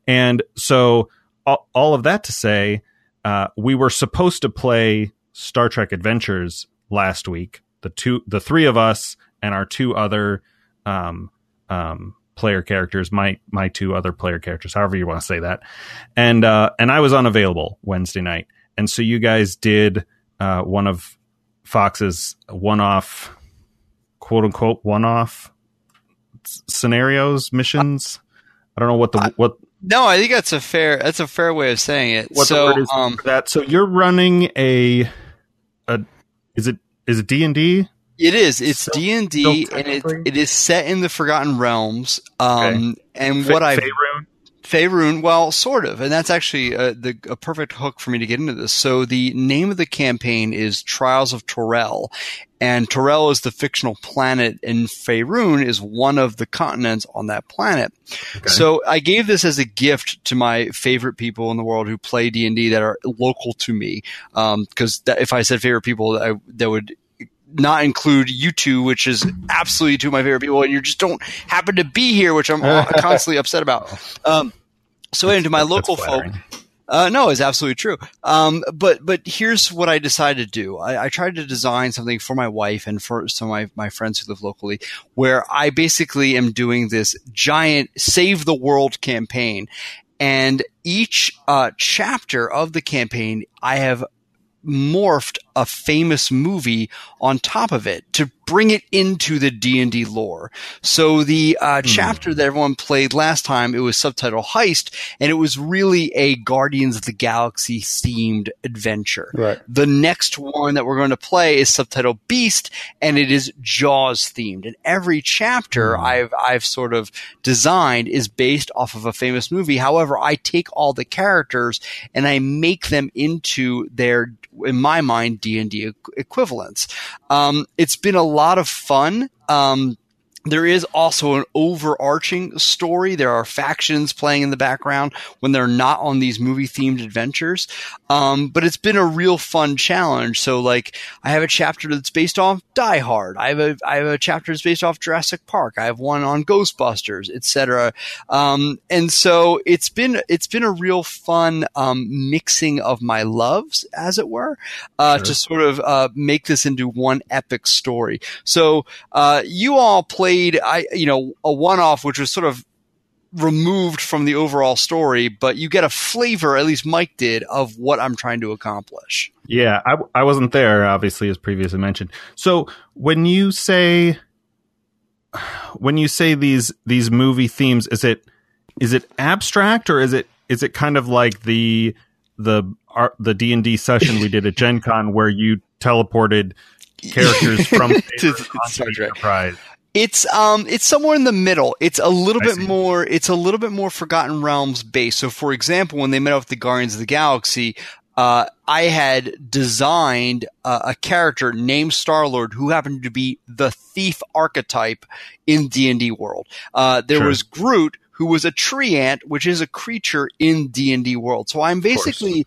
And so all of that to say, we were supposed to play Star Trek Adventures last week. The three of us and our two other player characters, my two other player characters, however you want to say that, and I was unavailable Wednesday night, and so you guys did one of Fox's one-off, quote unquote, one-off scenarios, missions. I don't know what No, I think that's a fair way of saying it. What so the word is for that? So you're running a is it D&D? It is. It's D&D, and it is set in the Forgotten Realms. Okay. And what I Faerûn, well, sort of, and that's actually a perfect hook for me to get into this. So the name of the campaign is Trials of Torel, and Torel is the fictional planet, and Faerûn is one of the continents on that planet. Okay. So I gave this as a gift to my favorite people in the world who play D&D that are local to me, because if I said favorite people, that would not include you two, which is absolutely two of my favorite people, and you just don't happen to be here, which I'm constantly upset about. So into my local folk, no, it's absolutely true. But here's what I decided to do. I tried to design something for my wife and for some of my friends who live locally, where I basically am doing this giant save the world campaign, and each chapter of the campaign, I have morphed a famous movie on top of it to bring it into the D&D lore. So the chapter that everyone played last time, it was subtitled Heist, and it was really a Guardians of the Galaxy themed adventure. Right. The next one that we're going to play is subtitled Beast, and it is Jaws themed. And every chapter I've sort of designed is based off of a famous movie. However, I take all the characters and I make them into their, in my mind, D&D equivalents. It's been a lot of fun. There is also an overarching story. There are factions playing in the background when they're not on these movie-themed adventures. But it's been a real fun challenge. So, like, I have a chapter that's based off Die Hard. I have a chapter that's based off Jurassic Park. I have one on Ghostbusters, etc. And so it's been a real fun mixing of my loves, as it were, sure, to sort of make this into one epic story. So you all play a one-off, which was sort of removed from the overall story, but you get a flavor, at least Mike did, of what I'm trying to accomplish. Yeah, I wasn't there, obviously, as previously mentioned. So when you say these movie themes, is it abstract, or is it kind of like the D&D session we did at Gen Con where you teleported characters from Star Trek? It's somewhere in the middle. It's a little bit more Forgotten Realms based. So, for example, when they met up with the Guardians of the Galaxy, I had designed a character named Star-Lord who happened to be the thief archetype in D&D world. There was Groot, who was a tree ant, which is a creature in D&D world. So I'm basically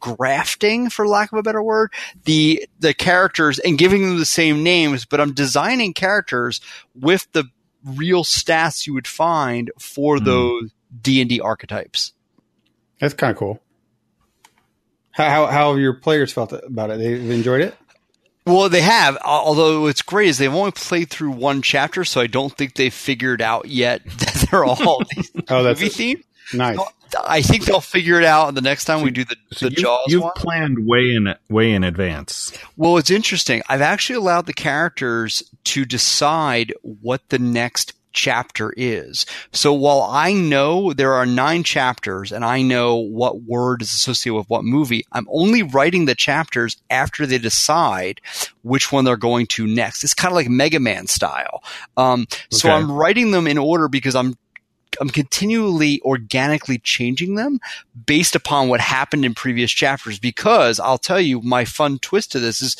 grafting, for lack of a better word, the characters and giving them the same names, but I'm designing characters with the real stats you would find for those D&D archetypes. That's kind of cool. How have your players felt about it? They've enjoyed it? Well, they have, although what's great is they've only played through one chapter, so I don't think they've figured out yet that they're all movie themed. Nice. I think they'll figure it out the next time we do the Jaws one. You've planned way in advance. Well, it's interesting. I've actually allowed the characters to decide what the next chapter is. So while I know there are 9 chapters and I know what word is associated with what movie, I'm only writing the chapters after they decide which one they're going to next. It's kind of like Mega Man style. So I'm writing them in order because I'm continually organically changing them based upon what happened in previous chapters, because I'll tell you my fun twist to this is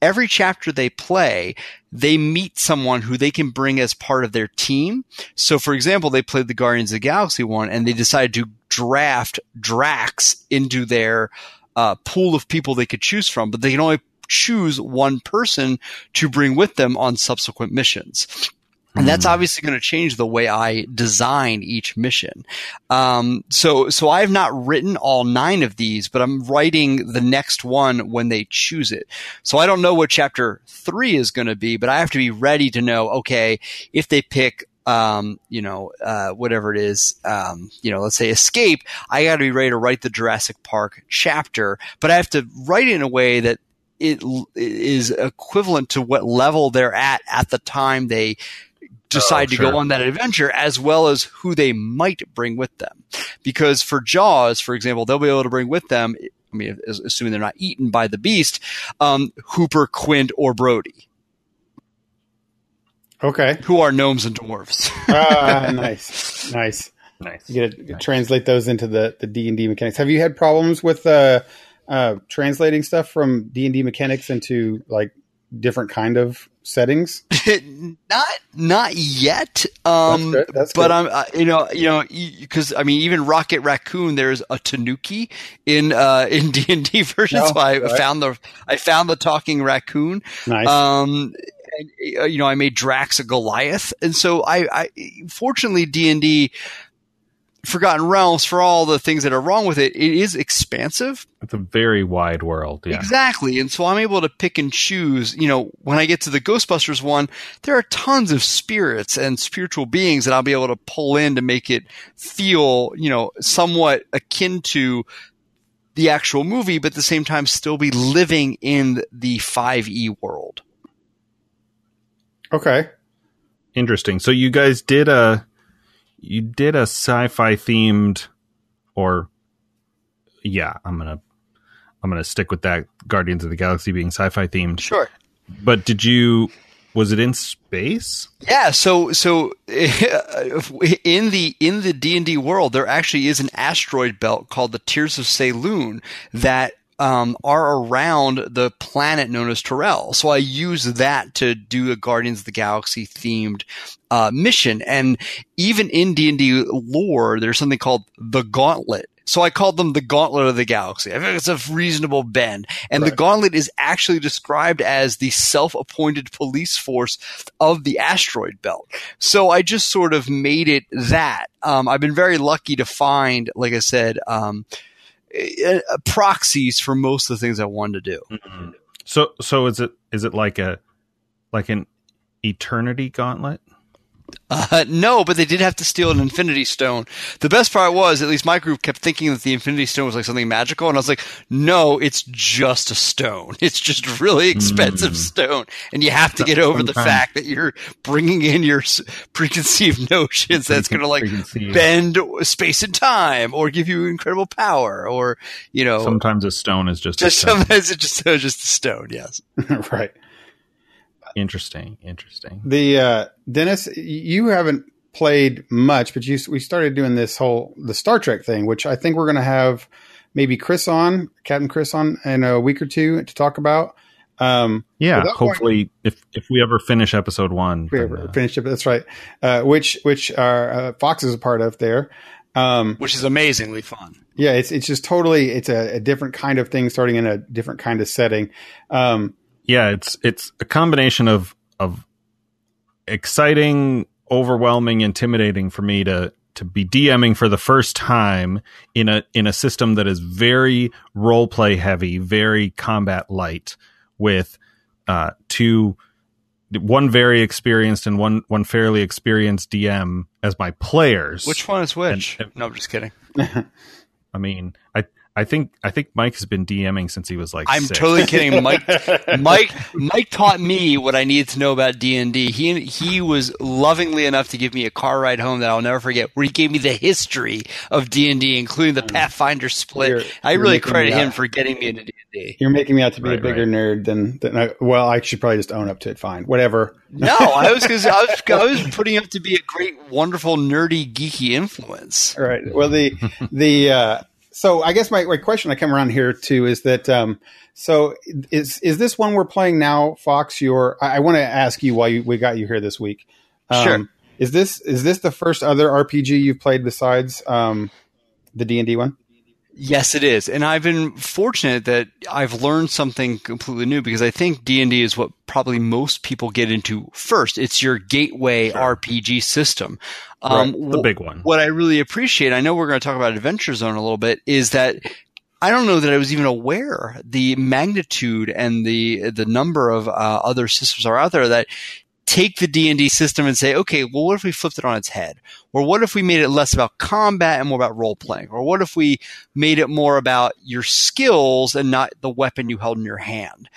every chapter they play, they meet someone who they can bring as part of their team. So, for example, they played the Guardians of the Galaxy one, and they decided to draft Drax into their pool of people they could choose from, but they can only choose one person to bring with them on subsequent missions. And that's obviously going to change the way I design each mission. So I've not written all 9 of these, but I'm writing the next one when they choose it. So I don't know what chapter 3 is going to be, but I have to be ready to know, okay, if they pick, whatever it is, let's say escape, I got to be ready to write the Jurassic Park chapter, but I have to write it in a way that it is equivalent to what level they're at the time they decide to go on that adventure, as well as who they might bring with them. Because for Jaws, for example, they'll be able to bring with them, assuming they're not eaten by the beast, Hooper, Quint, or Brody. Okay. Who are gnomes and dwarves. Nice. You got to translate those into the D&D mechanics. Have you had problems with translating stuff from D&D mechanics into like different kind of settings? Not yet. That's but good. I'm you know because I mean even Rocket Raccoon, there's a tanuki in D&D versions. No, so I found the talking raccoon. Nice. And, you know, I made Drax a Goliath, and so I fortunately D&D Forgotten Realms, for all the things that are wrong with it, it is expansive. It's a very wide world. Yeah. Exactly. And so I'm able to pick and choose. You know, when I get to the Ghostbusters one, there are tons of spirits and spiritual beings that I'll be able to pull in to make it feel, you know, somewhat akin to the actual movie, but at the same time still be living in the 5E world. Okay. Interesting. So you guys did a sci-fi themed, or yeah, I'm gonna stick with that, Guardians of the Galaxy being sci-fi themed. Sure. But was it in space? Yeah, so in the D&D world there actually is an asteroid belt called the Tears of Faerûn that are around the planet known as Tyrell. So I use that to do a Guardians of the Galaxy themed mission. And even in D&D lore, there's something called the Gauntlet. So I called them the Gauntlet of the Galaxy. I think it's a reasonable bend. And The Gauntlet is actually described as the self-appointed police force of the asteroid belt. So I just sort of made it that. I've been very lucky to find, like I said, proxies for most of the things I wanted to do. Mm-hmm. So is it like an eternity gauntlet? No, but they did have to steal an infinity stone. The best part was, at least my group kept thinking that the infinity stone was like something magical, and I was like, no, it's just a stone. It's just really expensive stone, and you have to get over the fact that you're bringing in your preconceived notions that's going to like bend space and time, or give you incredible power, or you know. Sometimes a stone is just a stone. Sometimes it's just a stone. Yes, right. Interesting. The Dennis, you haven't played much, but we started doing this whole the Star Trek thing, which I think we're going to have maybe Captain Chris on in a week or two to talk about. Yeah, hopefully, if we ever finish episode one, that's right. Which our Fox is a part of there, which is amazingly fun. Yeah, it's just totally it's a different kind of thing, starting in a different kind of setting. Yeah, it's a combination of exciting, overwhelming, intimidating for me to be DMing for the first time in a system that is very role play heavy, very combat light, with one very experienced and one fairly experienced DM as my players. Which one is which? No, I'm just kidding. I mean, I think Mike has been DMing since he was like six. Totally kidding. Mike taught me what I needed to know about D&D. He was lovingly enough to give me a car ride home that I'll never forget, where he gave me the history of D&D, including the Pathfinder split. I really credit him for getting me into D&D. You're making me out to be a bigger nerd than I, well, I should probably just own up to it. Fine. Whatever. No, I was putting up to be a great, wonderful, nerdy, geeky influence. All right. Well, so I guess my question I come around here to is that, so is this one we're playing now, Fox, I want to ask you we got you here this week. Sure. Is this the first other RPG you've played besides, the D&D one? Yes, it is. And I've been fortunate that I've learned something completely new, because I think D&D is what probably most people get into first. It's your gateway RPG system. Right, the big one. What I really appreciate, I know we're going to talk about Adventure Zone a little bit, is that I don't know that I was even aware the magnitude and the number of other systems are out there that take the D&D system and say, okay, well, what if we flipped it on its head? Or what if we made it less about combat and more about role-playing? Or what if we made it more about your skills and not the weapon you held in your hand?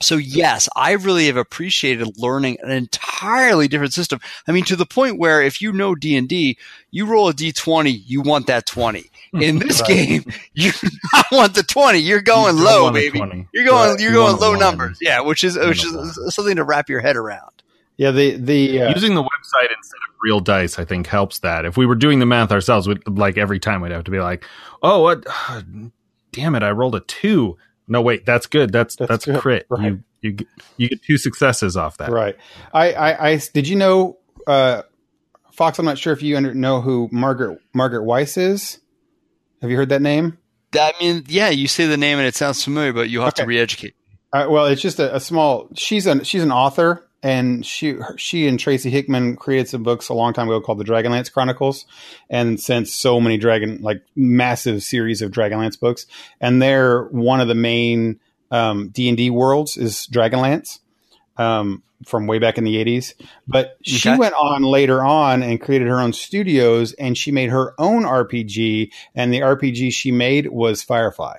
So yes, I really have appreciated learning an entirely different system. I mean, to the point where if you know D&D, you roll a D20, you want that 20. In this game, you do not want the 20. You're going low, baby. You're going low numbers. Yeah, which is something to wrap your head around. Yeah, the using the website instead of real dice, I think, helps that. If we were doing the math ourselves, every time we'd have to be like, "Oh, what? Damn it! I rolled a 2. No, wait, that's good. That's good. Crit. Right. You get 2 successes off that. Right. I did you know, Fox? I'm not sure if you know who Margaret Weiss is. Have you heard that name? I mean, yeah, you say the name and it sounds familiar, but you have to re-educate. Well, it's just a small. She's an author, and she and Tracy Hickman created some books a long time ago called the Dragonlance Chronicles, and since so many massive series of Dragonlance books, and they're one of the main D&D worlds is Dragonlance from way back in the 80s. But she went on later on and created her own studios, and she made her own RPG, and the RPG she made was Firefly.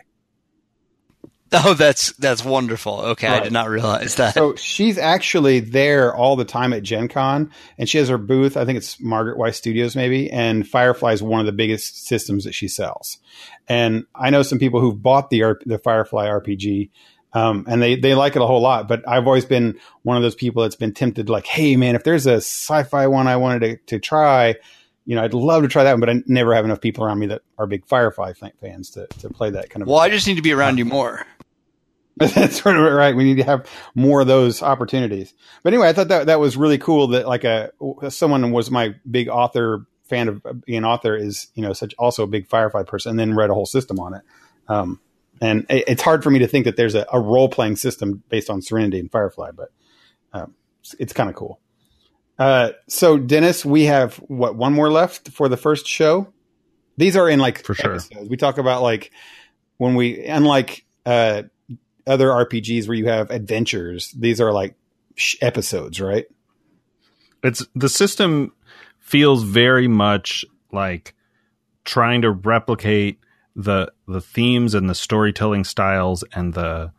Oh, that's wonderful. Okay, right. I did not realize that. So she's actually there all the time at Gen Con, and she has her booth. I think it's Margaret Weiss Studios maybe, and Firefly is one of the biggest systems that she sells. And I know some people who've bought the Firefly RPG, and they like it a whole lot, but I've always been one of those people that's been tempted, like, hey, man, if there's a sci-fi one I wanted to try, you know, I'd love to try that one, but I never have enough people around me that are big Firefly fans to play that kind of. Well, I just need to be around you more. That's sort of right. We need to have more of those opportunities. But anyway, I thought that was really cool that someone was my big author fan of being an author is, you know, such also a big Firefly person, and then read a whole system on it. And it's hard for me to think that there's a role-playing system based on Serenity and Firefly, but it's kind of cool. So Dennis, we have one more left for the first show. These are in for sure. Episodes. We talk about when we, unlike, other RPGs where you have adventures, these are episodes, right? It's the system feels very much like trying to replicate the themes and the storytelling styles and the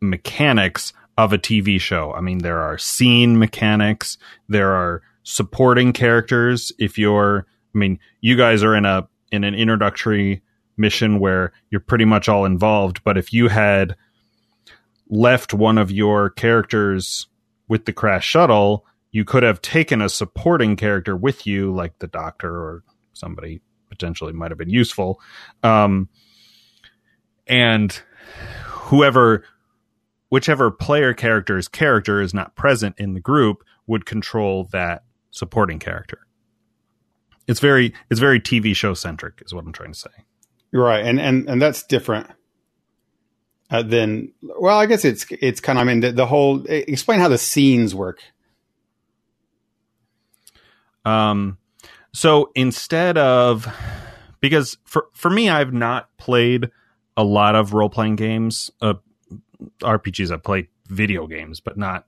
mechanics of a TV show. I mean, there are scene mechanics, there are supporting characters. You guys are in an introductory mission where you're pretty much all involved, but if you had left one of your characters with the crash shuttle, you could have taken a supporting character with you, like the doctor or somebody potentially might have been useful. And whichever player character's character is not present in the group would control that supporting character. It's very TV show centric is what I'm trying to say. Right. And that's different. I guess it's kind of, the whole, explain how the scenes work. So instead of, because for me, I've not played a lot of role-playing games, RPGs. I played video games, but not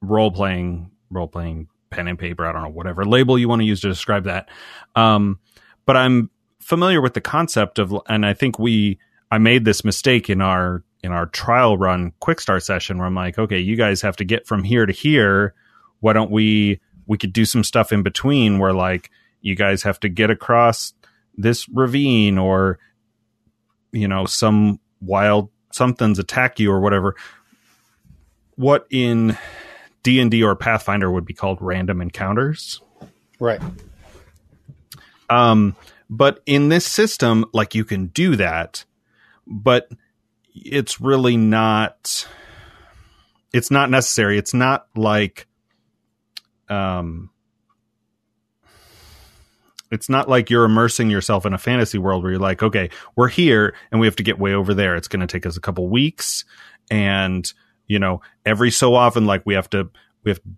role-playing pen and paper. I don't know, whatever label you want to use to describe that. But I'm familiar with the concept of, and I think I made this mistake in our trial run quick start session where I'm like, okay, you guys have to get from here to here. Why don't we could do some stuff in between where you guys have to get across this ravine or, you know, some wild something's attack you or whatever. What in D&D or Pathfinder would be called random encounters. Right. But in this system, you can do that. But it's really not. It's not necessary. It's not It's not you're immersing yourself in a fantasy world where you're like, okay, we're here and we have to get way over there. It's going to take us a couple weeks, and you know, every so often, we have to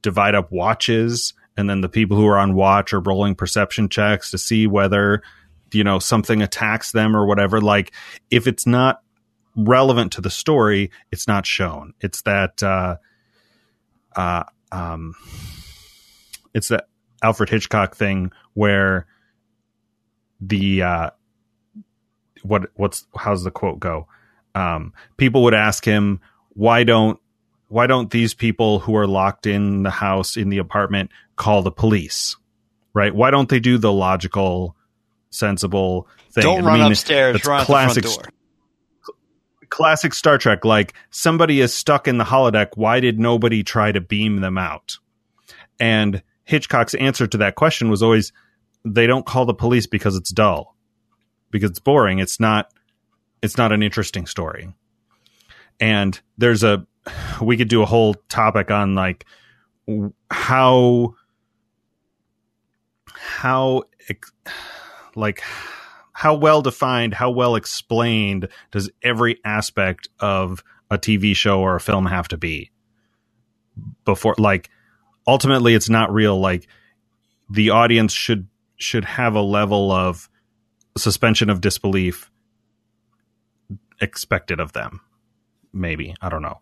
divide up watches, and then the people who are on watch are rolling perception checks to see whether, you know, something attacks them or whatever. If it's not relevant to the story, it's not shown. It's that it's that Alfred Hitchcock thing where the how's the quote go? People would ask him, why don't these people who are locked in the house, in the apartment, call the police? Right? Why don't they do the logical, sensible thing? Don't run upstairs, run out the front door. Classic Star Trek, somebody is stuck in the holodeck. Why did nobody try to beam them out? And Hitchcock's answer to that question was always, they don't call the police because it's dull, because it's boring. It's not an interesting story. And we could do a whole topic on like how well defined, how well explained does every aspect of a TV show or a film have to be before, like, ultimately it's not real. Like, the audience should have a level of suspension of disbelief expected of them. Maybe, I don't know.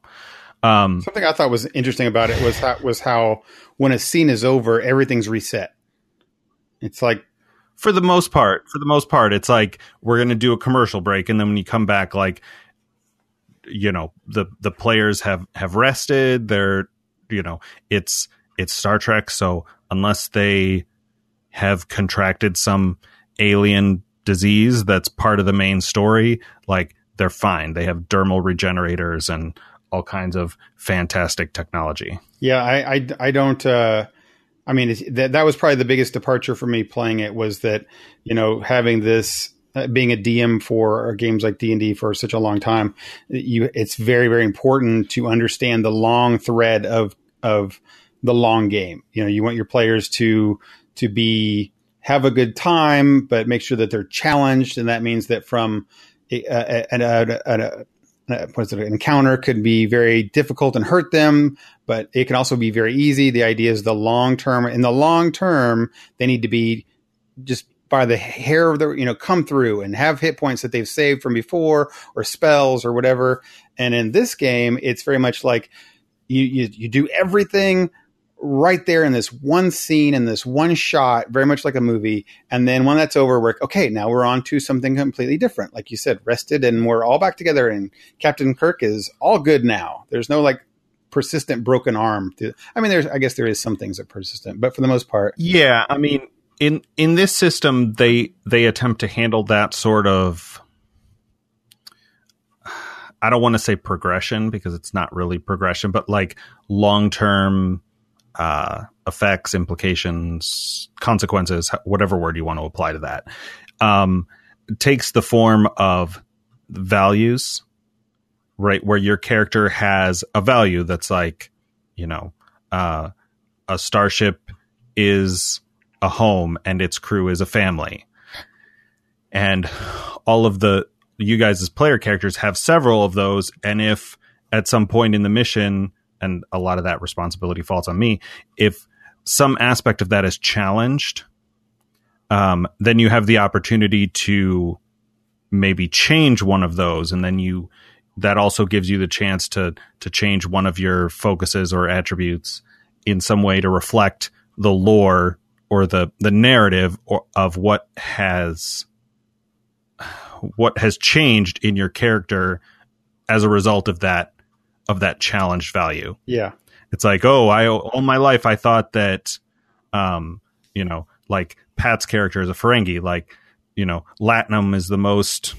Something I thought was interesting about it was how when a scene is over, everything's reset. It's like, for the most part, it's like, we're going to do a commercial break. And then when you come back, like, you know, the players have rested. They're, you know, it's Star Trek. So unless they have contracted some alien disease that's part of the main story, like, they're fine. They have dermal regenerators and all kinds of fantastic technology. Yeah. That was probably the biggest departure for me playing it, was that, you know, having this, being a DM for games like D&D for such a long time, it's very, very important to understand the long thread of the long game. You know, you want your players to have a good time, but make sure that they're challenged. And that means that an encounter could be very difficult and hurt them, but it can also be very easy. The idea is in the long term, they need to be just by the hair of come through and have hit points that they've saved from before, or spells or whatever. And in this game, it's very much like you do everything right there in this one scene, in this one shot, very much like a movie. And then when that's over, we're okay, now we're on to something completely different. Like you said, rested, and we're all back together, and Captain Kirk is all good now. There's no like persistent broken arm. I guess there is some things that are persistent, but for the most part. Yeah. I mean, in this system, they attempt to handle that sort of, I don't want to say progression, because it's not really progression, but like long-term effects, implications, consequences, whatever word you want to apply to that, takes the form of values, right? Where your character has a value that's like, you know, a starship is a home and its crew is a family. And all of you guys as player characters have several of those. And if at some point in the mission, and a lot of that responsibility falls on me, if some aspect of that is challenged, then you have the opportunity to maybe change one of those. And then that also gives you the chance to change one of your focuses or attributes in some way to reflect the lore or the narrative of what has changed in your character as a result of that challenged value. Yeah. It's like, all my life I thought that, you know, like Pat's character is a Ferengi, like, you know, Latinum is the most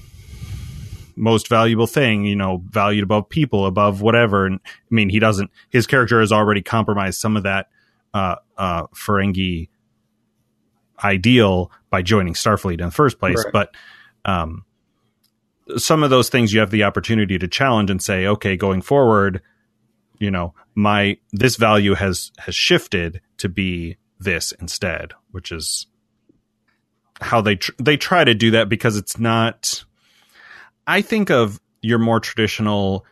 valuable thing, you know, valued above people, above whatever. And I mean, his character has already compromised some of that, Ferengi ideal by joining Starfleet in the first place. Right. But, some of those things you have the opportunity to challenge and say, okay, going forward, you know, this value has shifted to be this instead, which is how they try to do that, because it's not, I think of your more traditional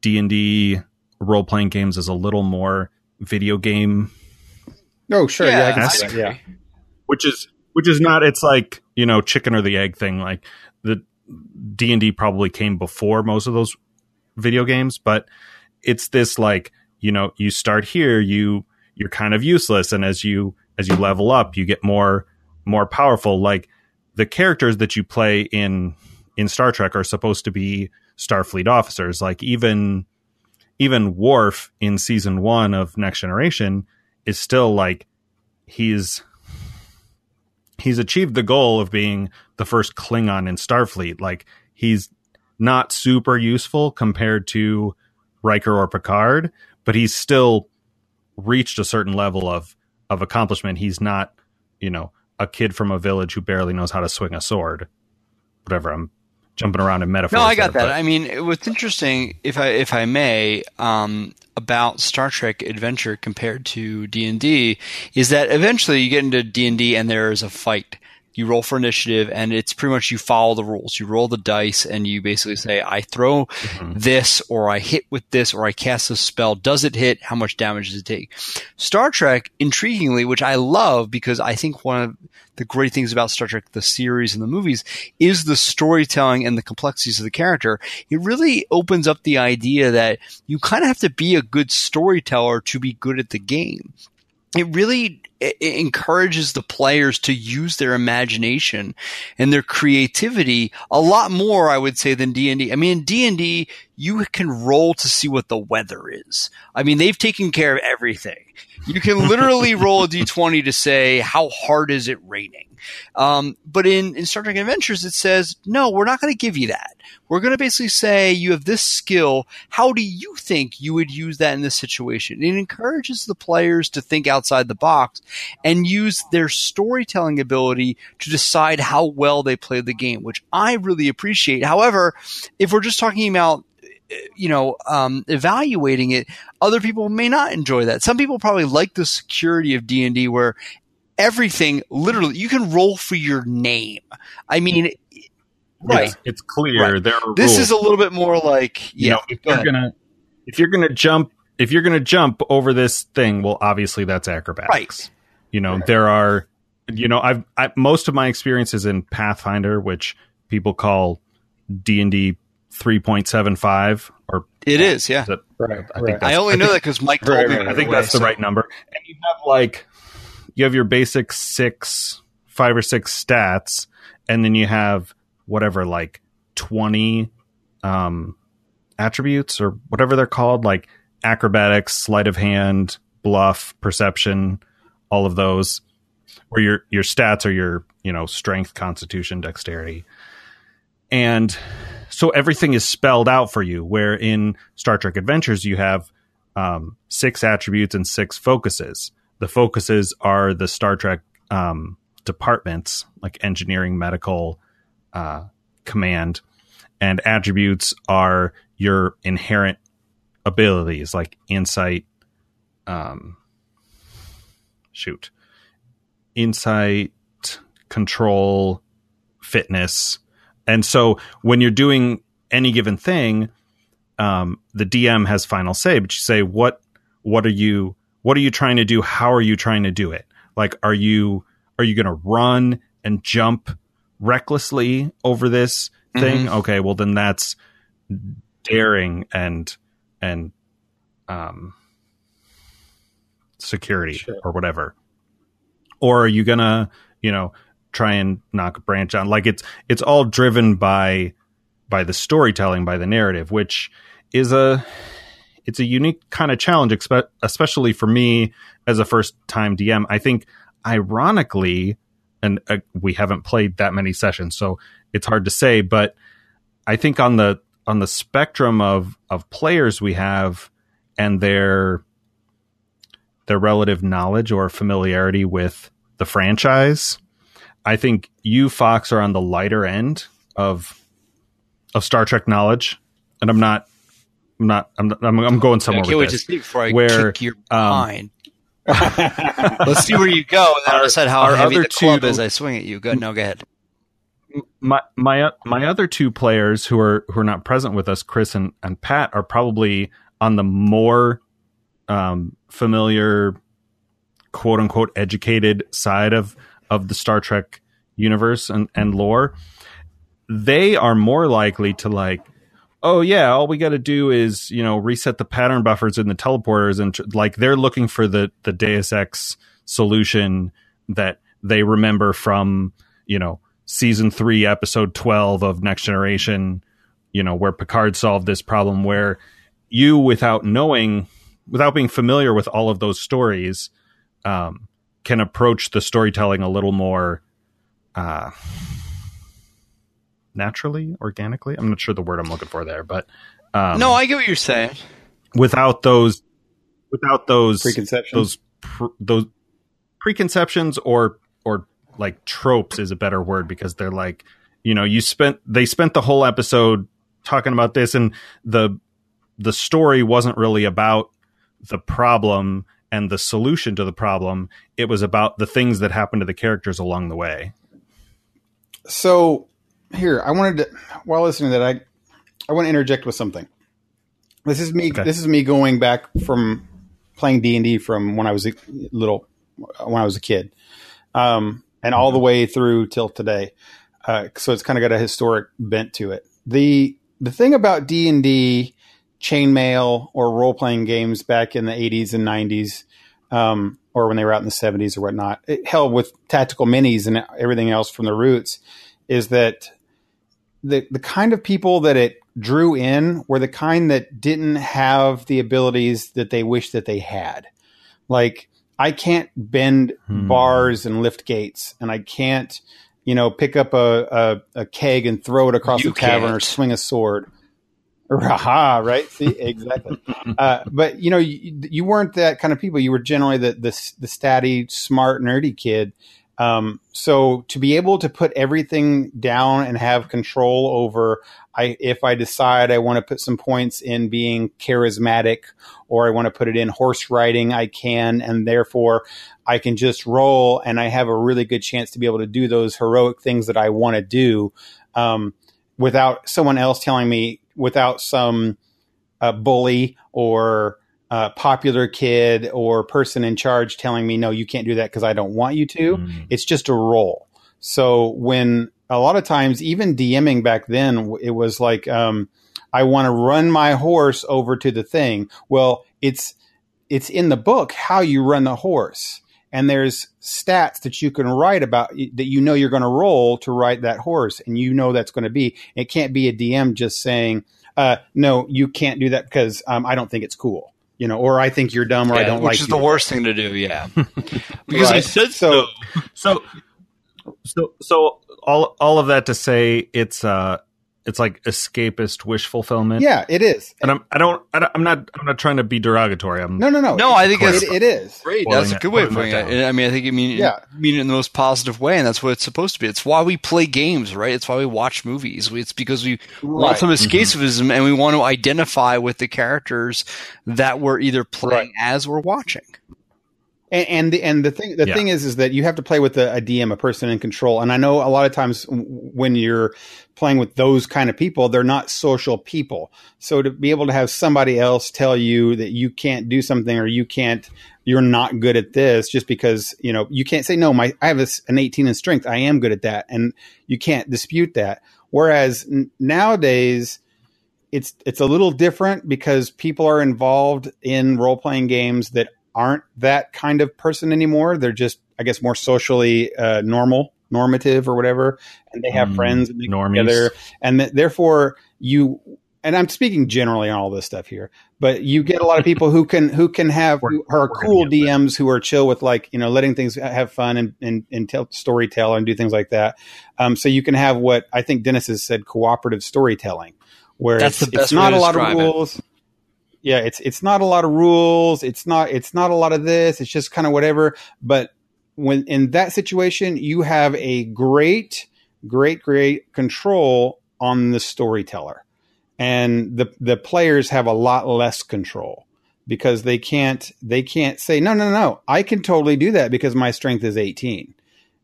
D&D role-playing games as a little more video game. Oh, sure. Yeah, I can see that. Yeah. Which is not, it's like, you know, chicken or the egg thing. Like the D&D probably came before most of those video games, but it's this like, you know, you start here, you're kind of useless, and as you level up, you get more powerful. Like the characters that you play in Star Trek are supposed to be Starfleet officers. Like even Worf in season 1 of Next Generation is still like, he's achieved the goal of being the first Klingon in Starfleet. Like, he's not super useful compared to Riker or Picard, but he's still reached a certain level of of accomplishment. He's not, you know, a kid from a village who barely knows how to swing a sword. Whatever, I'm jumping around in metaphors. No, I got there, that. But... I mean, what's interesting, if I may, about Star Trek Adventure compared to D&D is that eventually you get into D&D and there is a fight. You roll for initiative, and it's pretty much you follow the rules. You roll the dice, and you basically say, I throw this, or I hit with this, or I cast a spell. Does it hit? How much damage does it take? Star Trek, intriguingly, which I love because I think one of the great things about Star Trek, the series and the movies, is the storytelling and the complexities of the character. It really opens up the idea that you kind of have to be a good storyteller to be good at the game. It encourages the players to use their imagination and their creativity a lot more, I would say, than D&D. I mean, in D&D, you can roll to see what the weather is. I mean, they've taken care of everything. You can literally roll a D20 to say, how hard is it raining? But in Star Trek Adventures, it says, no, we're not going to give you that. We're going to basically say, you have this skill. How do you think you would use that in this situation? It encourages the players to think outside the box and use their storytelling ability to decide how well they play the game, which I really appreciate. However, if we're just talking about evaluating it, other people may not enjoy that. Some people probably like the security of D&D where everything, literally, you can roll for your name. I mean, right? It's clear. Right. There are this rules. Is a little bit more like, yeah. You know, if you're gonna jump over this thing, well, obviously that's acrobatics. Right. You know, right. There are. You know, I've most of my experience is in Pathfinder, which people call D&D 3.75 or it is, yeah. I think I only know that because Mike told me. I think that's the right number. And you have like. You have your basic 5 or 6 stats, and then you have whatever, like 20 attributes or whatever they're called, like acrobatics, sleight of hand, bluff, perception, all of those, where your stats are your, you know, strength, constitution, dexterity. And so everything is spelled out for you, where in Star Trek Adventures, you have 6 attributes and 6 focuses. The focuses are the Star Trek departments, like engineering, medical, command, and attributes are your inherent abilities, like insight, control, fitness. And so when you're doing any given thing, the DM has final say, but you say, what are you trying to do? How are you trying to do it? Like, are you going to run and jump recklessly over this thing? Okay, well then that's daring and security, sure, or whatever. Or are you going to, you know, try and knock a branch on? Like it's all driven by the storytelling, by the narrative, which is a unique kind of challenge, especially for me as a first-time DM. I think, ironically, and we haven't played that many sessions, so it's hard to say, but I think on the spectrum of players we have and their relative knowledge or familiarity with the franchise, I think you, Fox, are on the lighter end of Star Trek knowledge, and I'm going somewhere. I can't wait to speak before I kick your mind. Let's see where you go, and then I'll decide how heavy the club is I swing at you. Go ahead. My other two players who are not present with us, Chris and Pat, are probably on the more familiar, quote unquote, educated side of the Star Trek universe and lore. They are more likely to like, oh yeah, all we got to do is, you know, reset the pattern buffers in the teleporters, and like they're looking for the Deus Ex solution that they remember from, you know, season 3, episode 12 of Next Generation, you know, where Picard solved this problem, where you, without being familiar with all of those stories, can approach the storytelling a little more, naturally, organically. I'm not sure the word I'm looking for there, but no, I get what you're saying. Without those preconceptions, preconceptions or like tropes is a better word, because they're like, you know, they spent the whole episode talking about this, and the story wasn't really about the problem and the solution to the problem. It was about the things that happened to the characters along the way. So here, I wanted to, while listening to that, I want to interject with something. This is me. Okay. This is me going back from playing D&D from when I was a kid, and all the way through till today. So it's kind of got a historic bent to it. The thing about D&D, chainmail, or role-playing games back in the 80s and 90s, or when they were out in the 70s or whatnot, hell, with tactical minis and everything else from the roots, is that the kind of people that it drew in were the kind that didn't have the abilities that they wished that they had. Like, I can't bend bars and lift gates, and I can't, you know, pick up a keg and throw it across the cavern or swing a sword. Right? See, exactly. But, you know, you weren't that kind of people. You were generally the statty, smart, nerdy kid. So to be able to put everything down and have control over, if I decide I want to put some points in being charismatic, or I want to put it in horse riding, I can, and therefore I can just roll, and I have a really good chance to be able to do those heroic things that I want to do, without someone else telling me, without some bully or popular kid or person in charge telling me, no, you can't do that because I don't want you to. It's just a role. So when a lot of times, even DMing back then, it was like, I want to run my horse over to the thing. Well, it's in the book how you run the horse. And there's stats that you can write about that, you know, you're going to roll to ride that horse, and you know that's going to be. It can't be a DM just saying, no, you can't do that because I don't think it's cool, you know, or I think you're dumb, or I don't like you. Which is the worst thing to do, yeah. Because right? I said so. So all of that to say, it's like escapist wish fulfillment. Yeah, it is. And I'm not trying to be derogatory. No, I think it is. Great. That's a good way of putting it. I mean, I think you mean it in the most positive way, and that's what it's supposed to be. It's why we play games, right? It's why we watch movies. It's because we want some escapism, and we want to identify with the characters that we're either playing as we're watching. And the thing is that you have to play with a DM, a person in control. And I know a lot of times when you're playing with those kind of people, they're not social people. So to be able to have somebody else tell you that you can't do something, or you're not good at this, just because, you know, you can't say, no, I have an 18 in strength. I am good at that. And you can't dispute that. Whereas nowadays, it's a little different, because people are involved in role-playing games that aren't that kind of person anymore. They're just, I guess, more socially normative or whatever, and they have friends and they get together, and therefore and I'm speaking generally on all this stuff here, but you get a lot of people who are cool DMs who are chill with, like, you know, letting things have fun and storytell and do things like that. So you can have what I think Dennis has said, cooperative storytelling, where it's not a lot of rules. Yeah, it's not a lot of rules. It's not a lot of this. It's just kind of whatever. But when in that situation, you have a great control on the storyteller, and the players have a lot less control, because they can't say, no, I can totally do that because my strength is 18.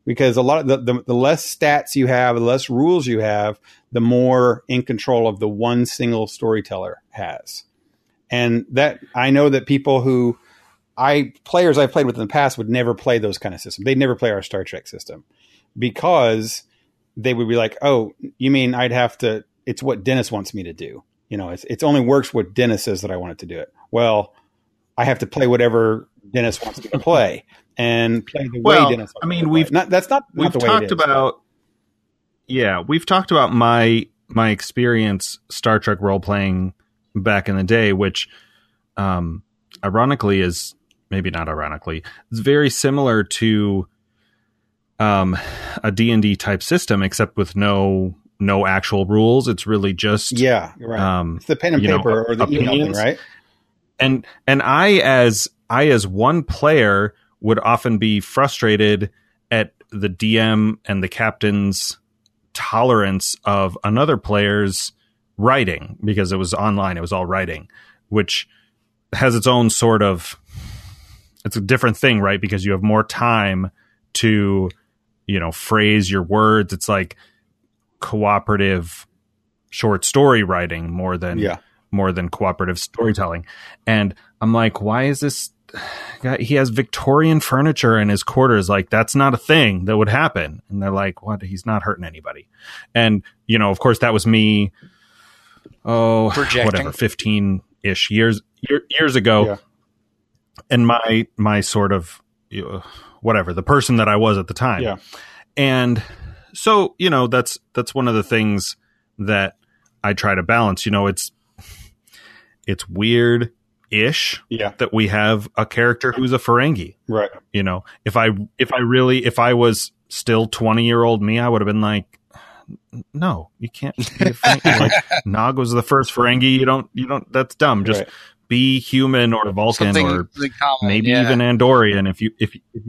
Because a lot of the less stats you have, the less rules you have, the more in control of the one single storyteller has. And that, I know that people players I've played with in the past would never play those kind of systems. They'd never play our Star Trek system, because they would be like, oh, you mean I'd have to, it's what Dennis wants me to do. You know, it's only works what Dennis says that I wanted to do it. Well, I have to play whatever Dennis wants me to play, and play the way Dennis wants me to play. We've talked about my experience Star Trek role-playing back in the day, which ironically is, maybe not ironically, it's very similar to a D&D type system, except with no actual rules. It's really just it's the pen and paper, or the email, right? And I as one player would often be frustrated at the DM and the captain's tolerance of another player's writing, because it was online, it was all writing, which has its own sort of, it's a different thing, right? Because you have more time to, you know, phrase your words. It's like cooperative short story writing more than cooperative storytelling. And I'm like, why is this guy, he has Victorian furniture in his quarters, like that's not a thing that would happen. And they're like, what, he's not hurting anybody. And, you know, of course that was me, projecting, whatever, 15-ish years ago. Yeah. And my sort of, whatever, the person that I was at the time. Yeah. And so, you know, that's one of the things that I try to balance. You know, it's weird-ish that we have a character who's a Ferengi. Right. You know, if I was still 20-year-old me, I would have been like, no, you can't be a Ferengi. Like, Nog was the first Ferengi. You don't, that's dumb. Just be human or Vulcan. Something or common, maybe even Andorian if you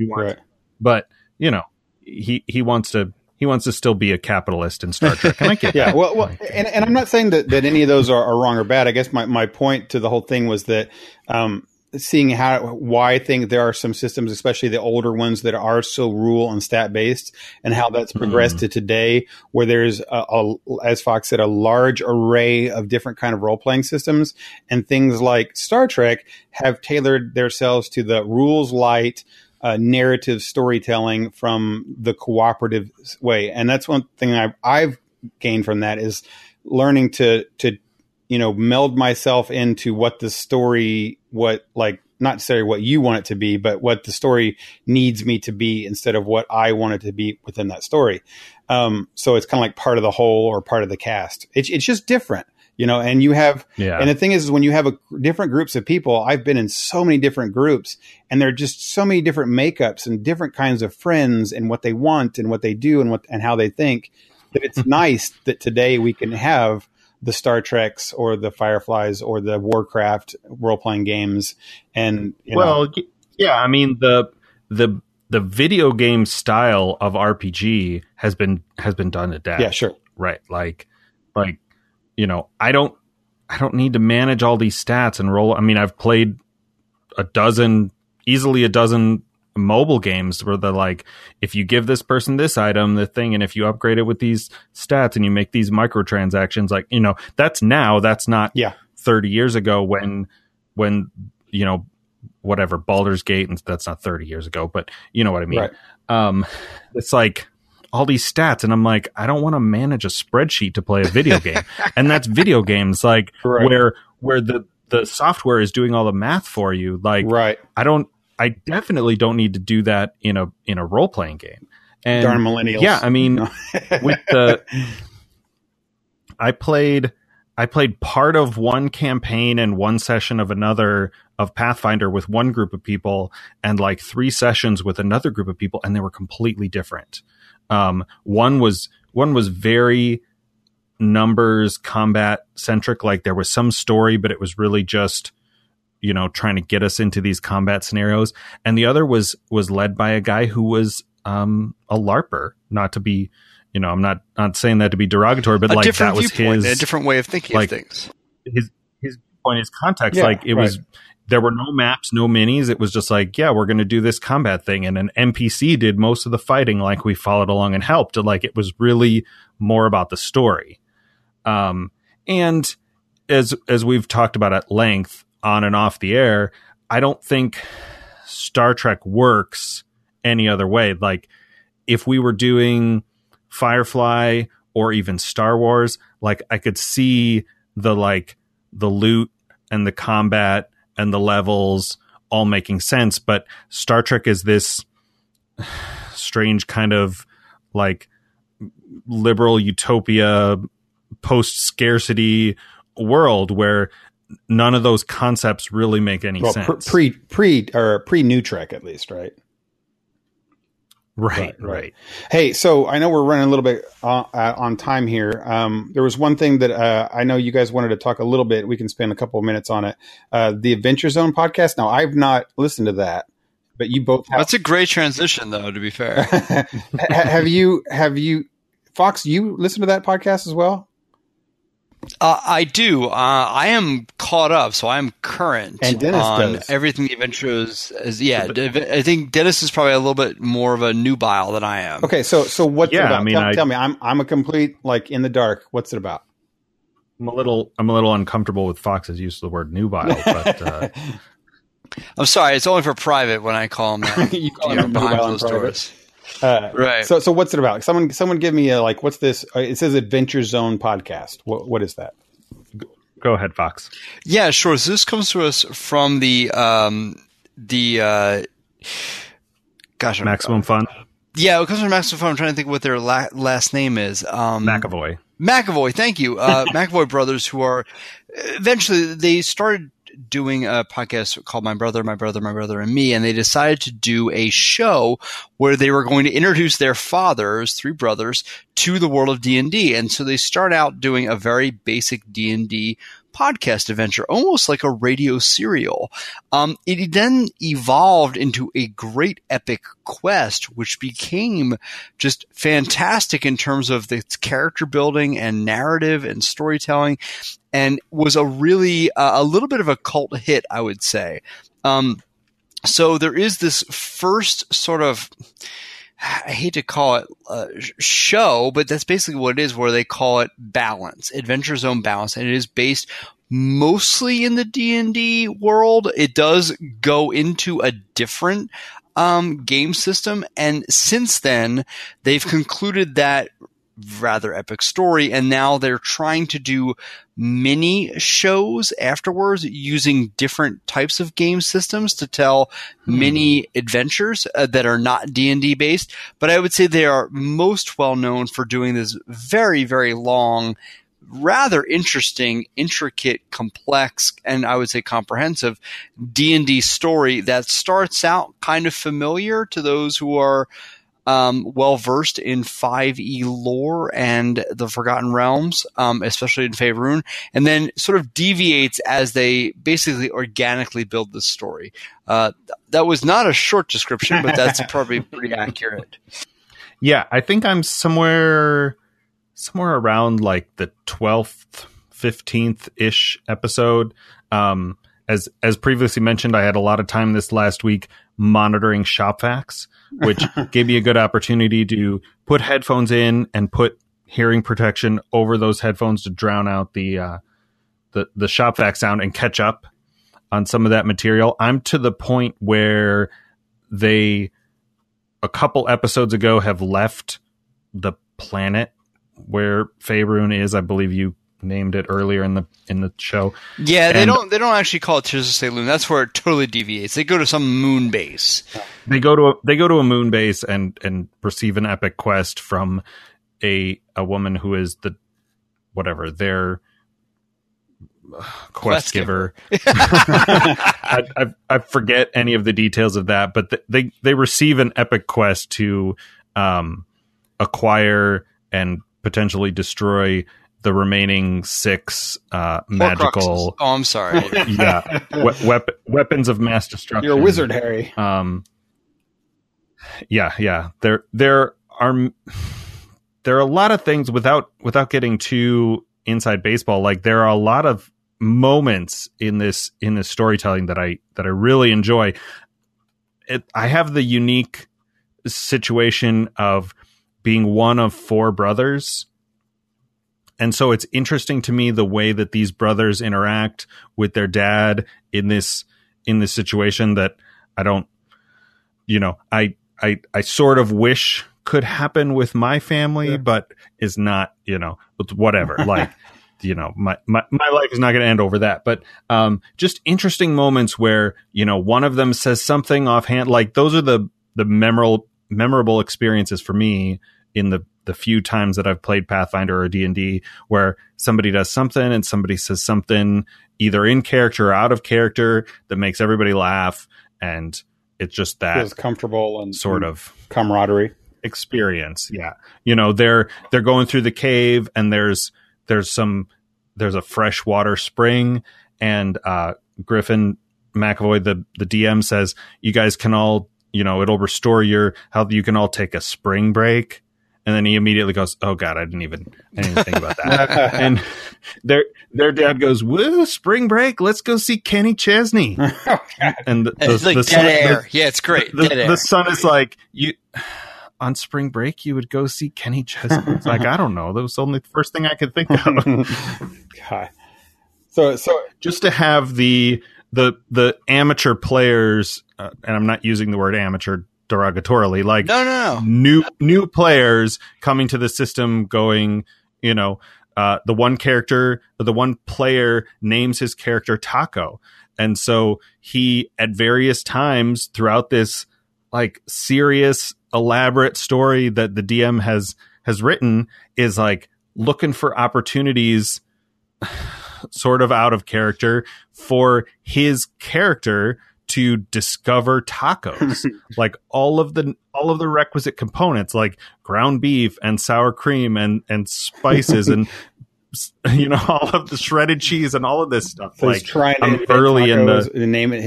want. Right. But, you know, he wants to still be a capitalist in Star Trek. Can I get that? Well, and I'm not saying that any of those are wrong or bad. I guess my point to the whole thing was that seeing why I think there are some systems, especially the older ones, that are so rule and stat based, and how that's progressed to today, where there's as Fox said, a large array of different kind of role playing systems, and things like Star Trek have tailored themselves to the rules light. Narrative storytelling from the cooperative way. And that's one thing I've gained from that, is learning to, you know, meld myself into what the story, what, like, not necessarily what you want it to be, but what the story needs me to be, instead of what I want it to be within that story. So it's kind of like part of the whole or part of the cast. It's just different. You know, and you have, and the thing is when you have different groups of people, I've been in so many different groups, and there are just so many different makeups and different kinds of friends and what they want and what they do and how they think, that it's nice that today we can have the Star Treks or the Fireflies or the Warcraft role-playing games. And, I mean, the video game style of RPG has been done to death. Yeah, sure. Right. Like, you know, I don't need to manage all these stats and roll. I mean, I've played easily a dozen mobile games where they're like, if you give this person this item, the thing, and if you upgrade it with these stats and you make these microtransactions, like, you know, that's not 30 years ago when, you know, whatever, Baldur's Gate, and that's not 30 years ago, but you know what I mean? Right. It's like, all these stats, and I'm like, I don't want to manage a spreadsheet to play a video game. And that's video games, like where the software is doing all the math for you. Like, I definitely don't need to do that in a role playing game. And darn millennials. Yeah, I mean, with the I played part of one campaign and one session of another of Pathfinder with one group of people, and like 3 sessions with another group of people, and they were completely different. One was very numbers combat centric. Like there was some story, but it was really just, you know, trying to get us into these combat scenarios. And the other was led by a guy who was, a LARPer, not to be, you know, I'm not saying that to be derogatory, but like that was his a different way of thinking of things. His point, his context, was, there were no maps, no minis. It was just like, yeah, we're going to do this combat thing. And an NPC did most of the fighting. Like we followed along and helped. Like it was really more about the story. And as we've talked about at length on and off the air, I don't think Star Trek works any other way. Like if we were doing Firefly or even Star Wars, like I could see the loot and the combat and the levels all making sense. But Star Trek is this strange kind of like liberal utopia post-scarcity world where none of those concepts really make any sense. Pre New Trek, at least, right? Right. Hey, so I know we're running a little bit on time here. There was one thing that I know you guys wanted to talk a little bit. We can spend a couple of minutes on it. The Adventure Zone podcast. Now, I've not listened to that. but you both have. That's a great transition, though, to be fair. Have you, Fox, you listen to that podcast as well? I do. I am caught up, so I am current and Dennis on everything the Adventures. Yeah, I think Dennis is probably a little bit more of a nubile than I am. Okay, so what's it about? Tell me, I'm a complete in the dark. What's it about? I'm a little uncomfortable with Fox's use of the word nubile, but I'm sorry, it's only for private when I call him that. You call him behind those doors. Right. So what's it about? Someone give me a, what's this? It says Adventure Zone podcast. What is that? Go ahead, Fox. Yeah, sure. So this comes to us from the Maximum Fun. Yeah, it comes from Maximum Fun. I'm trying to think what their last name is. McAvoy. Thank you. McAvoy brothers, who are eventually they started doing a podcast called My Brother and Me, and they decided to do a show where they were going to introduce their fathers, three brothers, to the world of D&D. And so they start out doing a very basic D&D podcast adventure, almost like a radio serial. It then evolved into a great epic quest, which became just fantastic in terms of its character building and narrative and storytelling, and was a really a little bit of a cult hit, I would say. So there is this first sort of, I hate to call it a show, but that's basically what it is, where they call it Balance, Adventure Zone Balance, and it is based mostly in the D&D world. It does go into a different game system, and since then, they've concluded that rather epic story, and now they're trying to do mini shows afterwards using different types of game systems to tell mini adventures that are not D&D based. But I would say they are most well known for doing this very, very long, rather interesting, intricate, complex, and I would say comprehensive D&D story that starts out kind of familiar to those who are well-versed in 5e lore and the Forgotten Realms, especially in Faerûn, and then sort of deviates as they basically organically build this story. That was not a short description, but that's probably pretty accurate. Yeah, I think I'm somewhere around the 12th, 15th-ish episode. As previously mentioned, I had a lot of time this last week monitoring shop facts, which gave me a good opportunity to put headphones in and put hearing protection over those headphones to drown out the shop vac sound and catch up on some of that material. I'm to the point where they, a couple episodes ago, have left the planet where Faerûn is. I believe you named it earlier in the show. Yeah, they don't actually call it Tears of Saloon. That's where it totally deviates. They go to some moon base. They go to a moon base and receive an epic quest from a woman who is the their quest giver. I forget any of the details of that, but they receive an epic quest to acquire and potentially destroy the remaining 6 magical... Horcruxes. Oh, I'm sorry. Yeah. Weapons of mass destruction. You're a wizard, Harry. Yeah. There are a lot of things, without getting too inside baseball, there are a lot of moments in this storytelling that I really enjoy. I have the unique situation of being one of 4 brothers. And so it's interesting to me the way that these brothers interact with their dad in this situation that I don't, I sort of wish could happen with my family, but is not, whatever. My life is not going to end over that. But just interesting moments where, one of them says something offhand. Those are the memorable experiences for me in the few times that I've played Pathfinder or D&D, where somebody does something and somebody says something either in character or out of character that makes everybody laugh, and it's just that feels comfortable and sort of camaraderie experience. Yeah, they're going through the cave, and there's a freshwater spring, and Griffin McAvoy, the DM, says, you guys can all, you know, it'll restore your health. You can all take a spring break. And then he immediately goes, oh, God, I didn't even think about that. And their dad goes, woo, spring break. Let's go see Kenny Chesney. And the son is like, you on spring break, you would go see Kenny Chesney. It's like, I don't know. That was only the first thing I could think of. God. So just to have the amateur players, and I'm not using the word amateur derogatorily, like no. new players coming to the system going, you know, the one player names his character Taco. And so he, at various times throughout this like serious, elaborate story that the DM has written, is like looking for opportunities sort of out of character for his character to discover tacos, like all of the requisite components, like ground beef and sour cream and spices and, you know, all of the shredded cheese and all of this stuff. So like, he's trying to early in the name it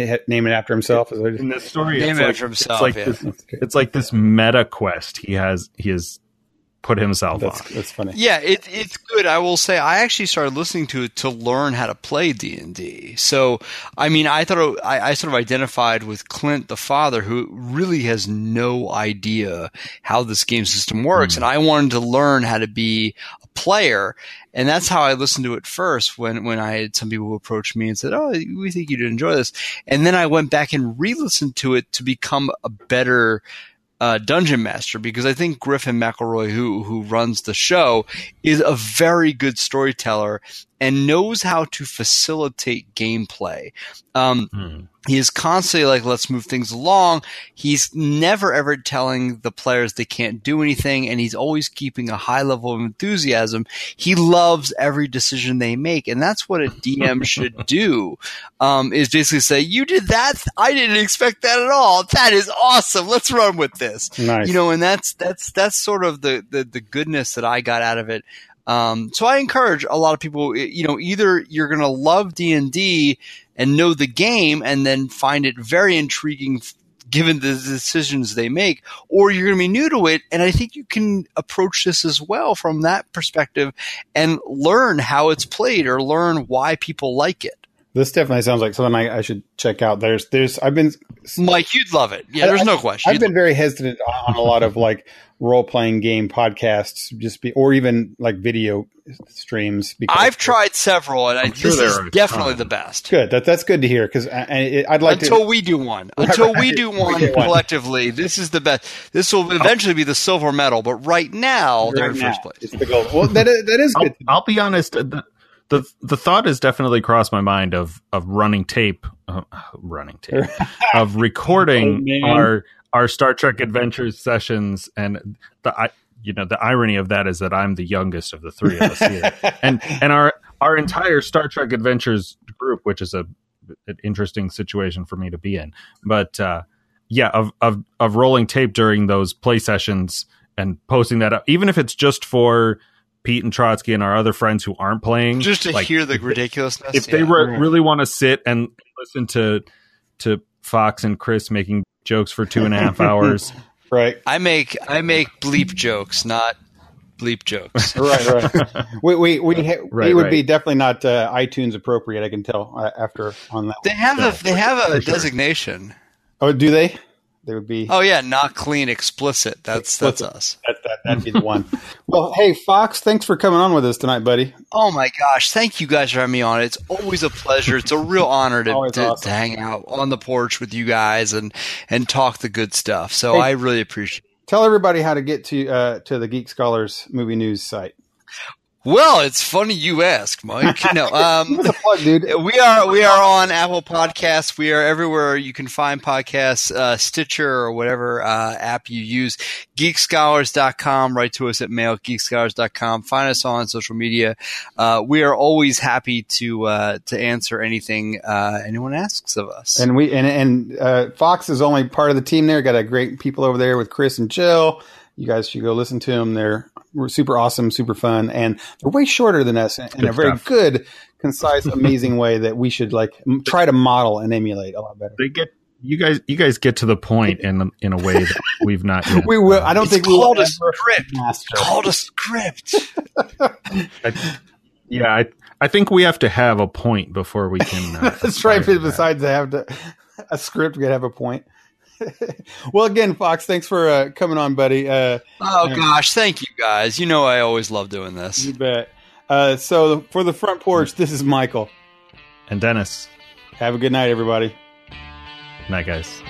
after himself. In the story, it's like this meta quest he has put himself on. That's funny. Yeah, it's good. I will say, I actually started listening to it to learn how to play D&D. So, I mean, I thought I sort of identified with Clint, the father, who really has no idea how this game system works. And I wanted to learn how to be a player. And that's how I listened to it first when I had some people who approached me and said, oh, we think you'd enjoy this. And then I went back and re-listened to it to become a better dungeon master, because I think Griffin McElroy, who runs the show, is a very good storyteller and knows how to facilitate gameplay. He is constantly like, let's move things along. He's never ever telling the players they can't do anything, and he's always keeping a high level of enthusiasm. He loves every decision they make, and that's what a DM should do, is basically say, you did that? I didn't expect that at all. That is awesome. Let's run with this. Nice. You know, and that's sort of the goodness that I got out of it. So I encourage a lot of people, you know, either you're going to love D&D and know the game and then find it very intriguing given the decisions they make, or you're going to be new to it. And I think you can approach this as well from that perspective and learn how it's played or learn why people like it. This definitely sounds like something I should check out. I've been, Mike, you'd love it. Yeah, there's no question. I've been very hesitant on a lot of like role playing game podcasts, or even like video streams. Because I've tried several, and this is definitely the best. Good, that's good to hear, because I'd like until we do one. Until we do one collectively, this is the best. This will eventually be the silver medal, but right now they're in first place. It's the gold. Well, that is good. I'll be honest. The thought has definitely crossed my mind of running tape of recording our Star Trek Adventures sessions, and the irony of that is that I'm the youngest of the three of us here, and our entire Star Trek Adventures group, which is an interesting situation for me to be in, but of rolling tape during those play sessions and posting that up, even if it's just for Pete and Trotsky and our other friends who aren't playing, just to like, hear the ridiculousness. If they really want to sit and listen to Fox and Chris making jokes for 2.5 hours, right? I make bleep jokes, not bleep jokes. right. We would be definitely not iTunes appropriate. I can tell after on that. They have a designation. Oh, do they? They would be. Oh yeah, not clean, explicit. That's us. That'd be the one. Well, hey Fox, thanks for coming on with us tonight, buddy. Oh my gosh, thank you guys for having me on. It's always a pleasure. It's a real honor to hang out on the porch with you guys and talk the good stuff. So I really appreciate it. Tell everybody how to get to the Geek Scholars movie news site. Well, it's funny you ask, Mike. No, we are on Apple Podcasts. We are everywhere you can find podcasts, Stitcher or whatever app you use. Geekscholars.com. Write to us at mail, geekscholars.com. Find us on social media. We are always happy to answer anything anyone asks of us. And Fox is only part of the team there. Got a great people over there with Chris and Jill. You guys should go listen to them. They're were super awesome, super fun, and they're way shorter than us in a very good, concise, amazing way that we should like try to model and emulate a lot better. They get you guys get to the point in a way that we've not yet. We will. I don't think we called a script. Called a script. I think we have to have a point before we can. That's right. Besides, a script, we gotta have a point. Well, again, Fox, thanks for coming on, buddy. Gosh, thank you, guys. You know I always love doing this. You bet. So for the front porch, this is Michael. And Dennis. Have a good night, everybody. Night, guys.